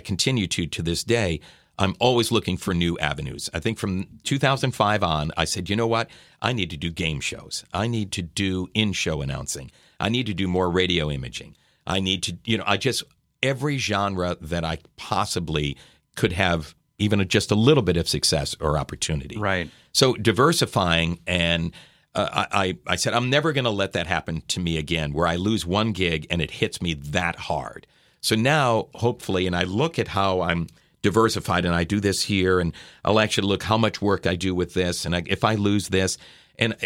continue to this day, I'm always looking for new avenues. I think from 2005 on, I said, you know what? I need to do game shows. I need to do in-show announcing. I need to do more radio imaging. I need to, you know, I just, every genre that I possibly could have even just a little bit of success or opportunity. Right. So diversifying, and I said, I'm never going to let that happen to me again, where I lose one gig and it hits me that hard. So now, hopefully, and I look at how I'm diversified, and I do this here, and I'll actually look how much work I do with this, and if I lose this, and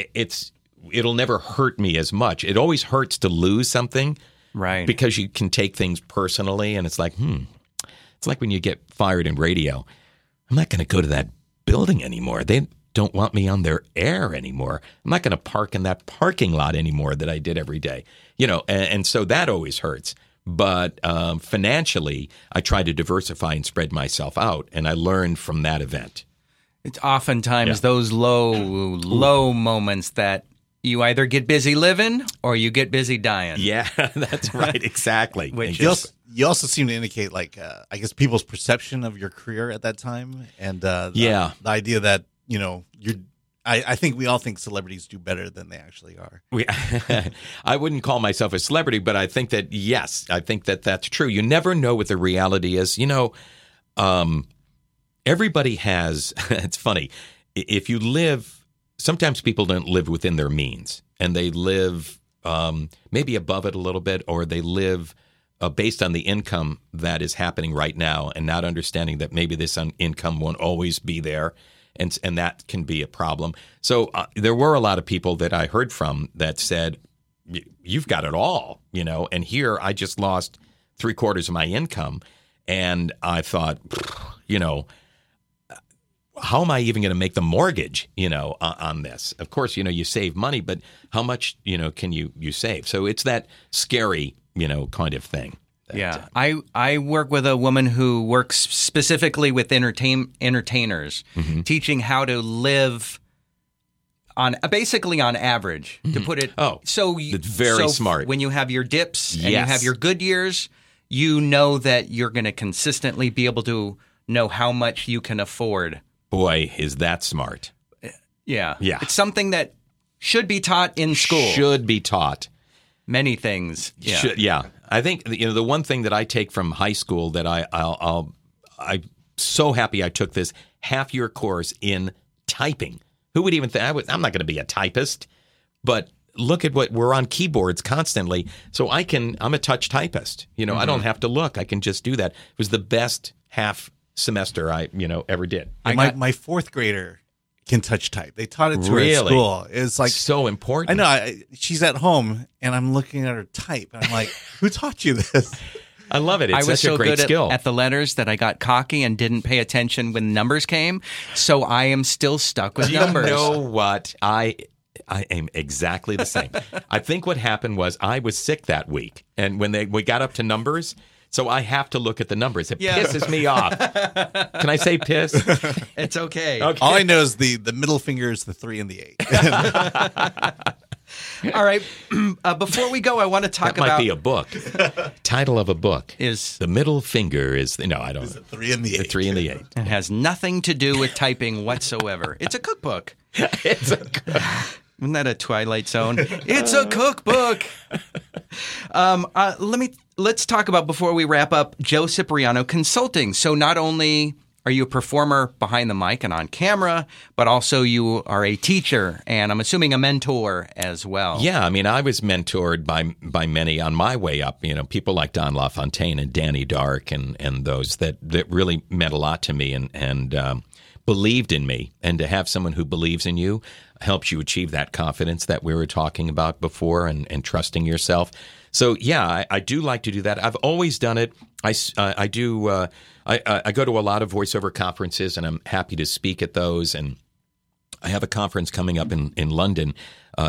it'll never hurt me as much. It always hurts to lose something, right? Because you can take things personally, and it's like, it's like when you get fired in radio. I'm not going to go to that building anymore. They don't want me on their air anymore. I'm not going to park in that parking lot anymore that I did every day, you know. And so that always hurts. But financially, I try to diversify and spread myself out, and I learned from that event. It's oftentimes those low moments that you either get busy living or you get busy dying. Yeah, that's right. Exactly. Which you also seem to indicate, like, I guess, people's perception of your career at that time, and the idea that, you know, I think we all think celebrities do better than they actually are. I wouldn't call myself a celebrity, but I think that, yes, I think that that's true. You never know what the reality is. You know, everybody has – it's funny. If you live – sometimes people don't live within their means, and they live maybe above it a little bit, or they live based on the income that is happening right now, and not understanding that maybe this income won't always be there. And that can be a problem. So there were a lot of people that I heard from that said, you've got it all, you know. And here I just lost 3/4 of my income. And I thought, you know, how am I even going to make the mortgage, you know, on this? Of course, you know, you save money, but how much, you know, can you save? So it's that scary, you know, kind of thing. Yeah, I work with a woman who works specifically with entertainers, teaching how to live on basically on average, to put it. Oh, so it's very smart. When you have your dips and you have your good years, you know that you're going to consistently be able to know how much you can afford. Boy, is that smart. Yeah. It's something that should be taught in school. many things. Yeah. I think the one thing that I take from high school that I'm so happy I took this half-year course in typing. Who would even think? I'm not going to be a typist, but look at what we're on keyboards constantly. So I'm a touch typist. Mm-hmm. I don't have to look. I can just do that. It was the best half semester I ever did. My fourth grader can touch type. They taught it to her at school. It's like so important. I know. She's at home and I'm looking at her type. And I'm like, who taught you this? I love it. It's such a great skill. I was so good at the letters that I got cocky and didn't pay attention when numbers came. So I am still stuck with numbers. You know what? I am exactly the same. I think what happened was I was sick that week. And when we got up to numbers, so I have to look at the numbers. It pisses me off. Can I say piss? It's okay. All I know is the middle finger is the 3 and the 8. All right. Before we go, I want to talk about... That might be a book. Title of a book is... The Middle Finger is... No, I don't know. It's the 3 and the 8. The 3 and the 8. It has nothing to do with typing whatsoever. It's a cookbook. Isn't that a Twilight Zone? It's a cookbook. Let's talk about, before we wrap up, Joe Cipriano Consulting. So not only... Are you a performer behind the mic and on camera, but also you are a teacher and I'm assuming a mentor as well? Yeah, I was mentored by many on my way up, people like Don LaFontaine and Danny Dark and those that really meant a lot to me and believed in me. And to have someone who believes in you helps you achieve that confidence that we were talking about before and trusting yourself. So, yeah, I do like to do that. I've always done it. I go to a lot of voiceover conferences, and I'm happy to speak at those. And I have a conference coming up in London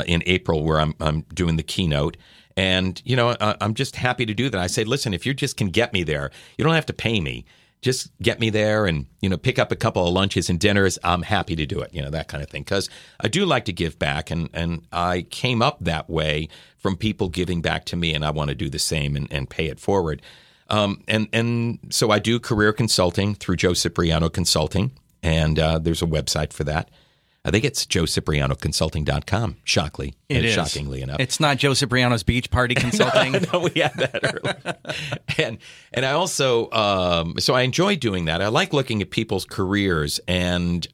in April where I'm doing the keynote. And, I'm just happy to do that. I say, listen, if you just can get me there, you don't have to pay me. Just get me there and, pick up a couple of lunches and dinners. I'm happy to do it, that kind of thing. Because I do like to give back, and I came up that way from people giving back to me, and I want to do the same and pay it forward. And so I do career consulting through Joe Cipriano Consulting, and there's a website for that. I think it's joeciprianoconsulting.com, shockingly enough. It's not Joe Cipriano's Beach Party Consulting. No, we had that earlier. And I also, so I enjoy doing that. I like looking at people's careers and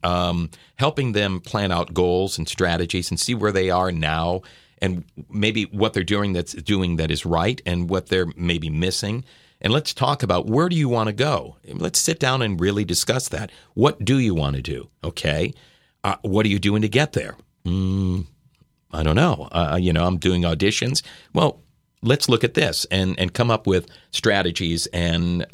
helping them plan out goals and strategies and see where they are now and maybe what they're doing that is right and what they're maybe missing. And let's talk about, where do you want to go? Let's sit down and really discuss that. What do you want to do? Okay. What are you doing to get there? I don't know. I'm doing auditions. Well, let's look at this and come up with strategies and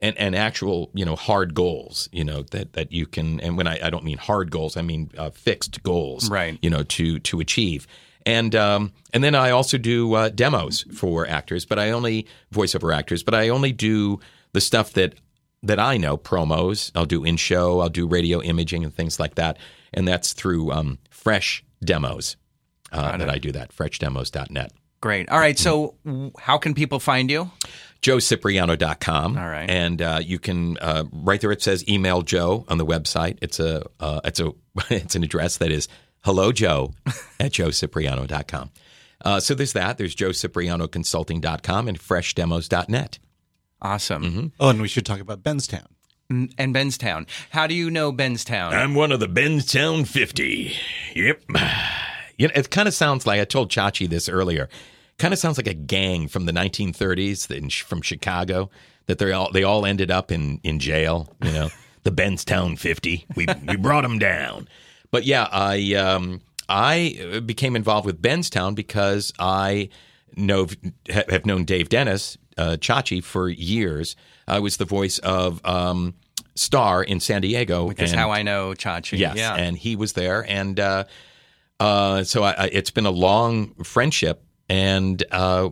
actual, hard goals, that you can. And when I don't mean hard goals, I mean fixed goals, right? To achieve. And then I also do demos for actors, but I only voiceover actors. But I only do the stuff that I know, promos. I'll do in-show, I'll do radio imaging and things like that. And that's through Fresh Demos that I do that, freshdemos.net. Great. All right, so how can people find you? JoeCipriano.com. All right. And you can, right there it says email Joe on the website. It's it's an address that is hellojoe@joecipriano.com. So there's that. There's JoeCiprianoConsulting.com and freshdemos.net. Awesome. Mm-hmm. Oh, and we should talk about Benztown. And Benztown. How do you know Benztown? I'm one of the Benztown 50. Yep. It kind of sounds like, I told Chachi this earlier, kind of sounds like a gang from the 1930s from Chicago that they all ended up in jail, the Benztown 50. We brought them down. But yeah, I became involved with Benztown because I have known Dave Dennis, Chachi, for years. I was the voice of Star in San Diego. Which is how I know Chachi. Yes, yeah. And he was there. And so it's been a long friendship. And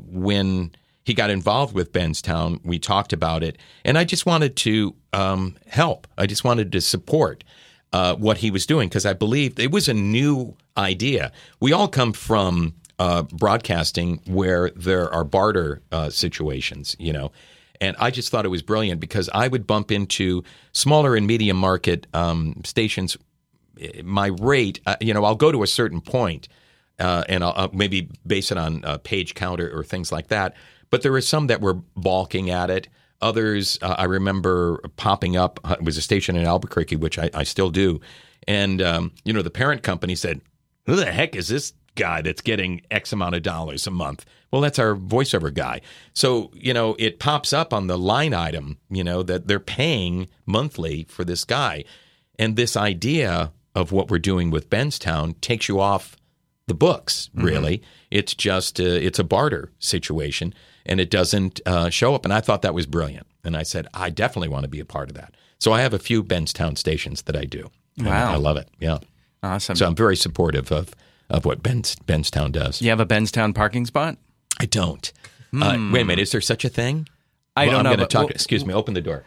when he got involved with Benztown, we talked about it. And I just wanted to help. I just wanted to support what he was doing because I believed it was a new idea. We all come from... broadcasting where there are barter situations, And I just thought it was brilliant because I would bump into smaller and medium market stations. My rate, I'll go to a certain point and maybe base it on page count or things like that. But there were some that were balking at it. Others, I remember popping up. It was a station in Albuquerque, which I still do. And, you know, the parent company said, who the heck is this guy that's getting X amount of dollars a month? Well, that's our voiceover guy. So, you know, it pops up on the line item, you know, that they're paying monthly for this guy. And this idea of what we're doing with Benztown takes you off the books, really. Mm-hmm. It's just it's a barter situation, and it doesn't show up. And I thought that was brilliant. And I said, I definitely want to be a part of that. So I have a few Benztown stations that I do. Wow. I love it. Yeah. Awesome. So I'm very supportive of what Benztown does. You have a Benztown parking spot? I don't. Wait a minute. Is there such a thing? I don't know. I'm going to talk. Excuse me. Open the door.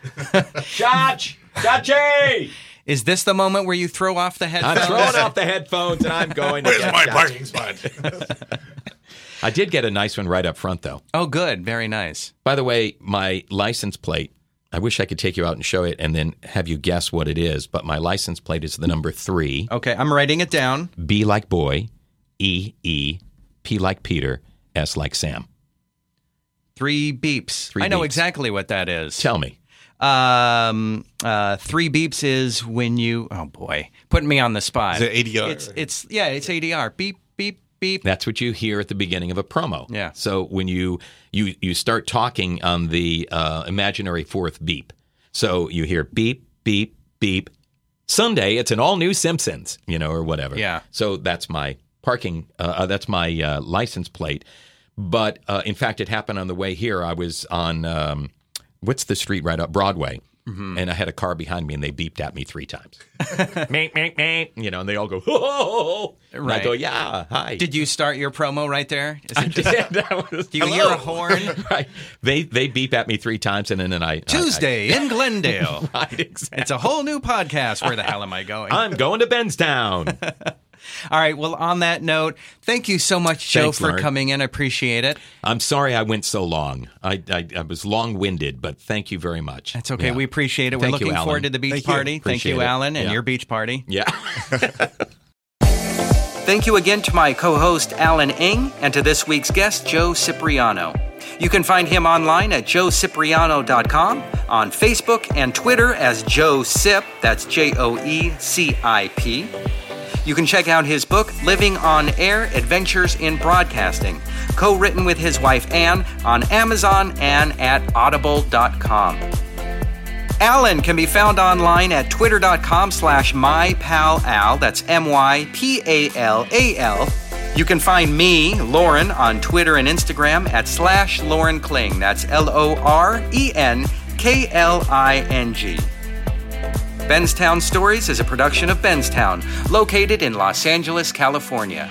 Chachi! Is this the moment where you throw off the headphones? I'm throwing off the headphones, and I'm going to where's my parking spot? I did get a nice one right up front, though. Oh, good. Very nice. By the way, my license plate, I wish I could take you out and show it and then have you guess what it is, but my license plate is the number 3. Okay, I'm writing it down. B like boy, E, P like Peter, S like Sam. 3 beeps. 3 I know beeps. Exactly what that is. Tell me. 3 beeps is when you, oh boy, putting me on the spot. Is it ADR? It's ADR. Beep, beep, beep. That's what you hear at the beginning of a promo. Yeah. So when you start talking on the imaginary fourth beep. So you hear beep, beep, beep. Sunday, it's an all new Simpsons, you know, or whatever. Yeah. So that's my parking, that's my license plate. But in fact, it happened on the way here. I was on, what's the street right up Broadway? Mm-hmm. And I had a car behind me, and they beeped at me 3 times. Meep, meep, meep. You know, and they all go, oh. Right. And I go, yeah, hi. Did you start your promo right there? I did. Do you hear a horn? Right. They beep at me 3 times, and then I... Tuesday in Glendale. Right, exactly. It's a whole new podcast. Where the hell am I going? I'm going to Benztown. All right. Well, on that note, thank you so much, Joe, for Lauren. Coming in. I appreciate it. I'm sorry I went so long. I was long-winded, but thank you very much. That's okay. Yeah. We appreciate it. Thank We're looking you, forward to the beach thank party. You. Thank you, it. Alan, and yeah. your beach party. Yeah. Thank you again to my co-host, Alan Ng, and to this week's guest, Joe Cipriano. You can find him online at joecipriano.com, on Facebook and Twitter as Joe Cip. That's Joecip. You can check out his book, Living on Air, Adventures in Broadcasting, co-written with his wife, Anne, on Amazon and at audible.com. Alan can be found online at twitter.com/mypalal. That's MYPALAL. You can find me, Lauren, on Twitter and Instagram at /Lauren Kling. That's LORENKLING. Benztown Stories is a production of Benztown, located in Los Angeles, California.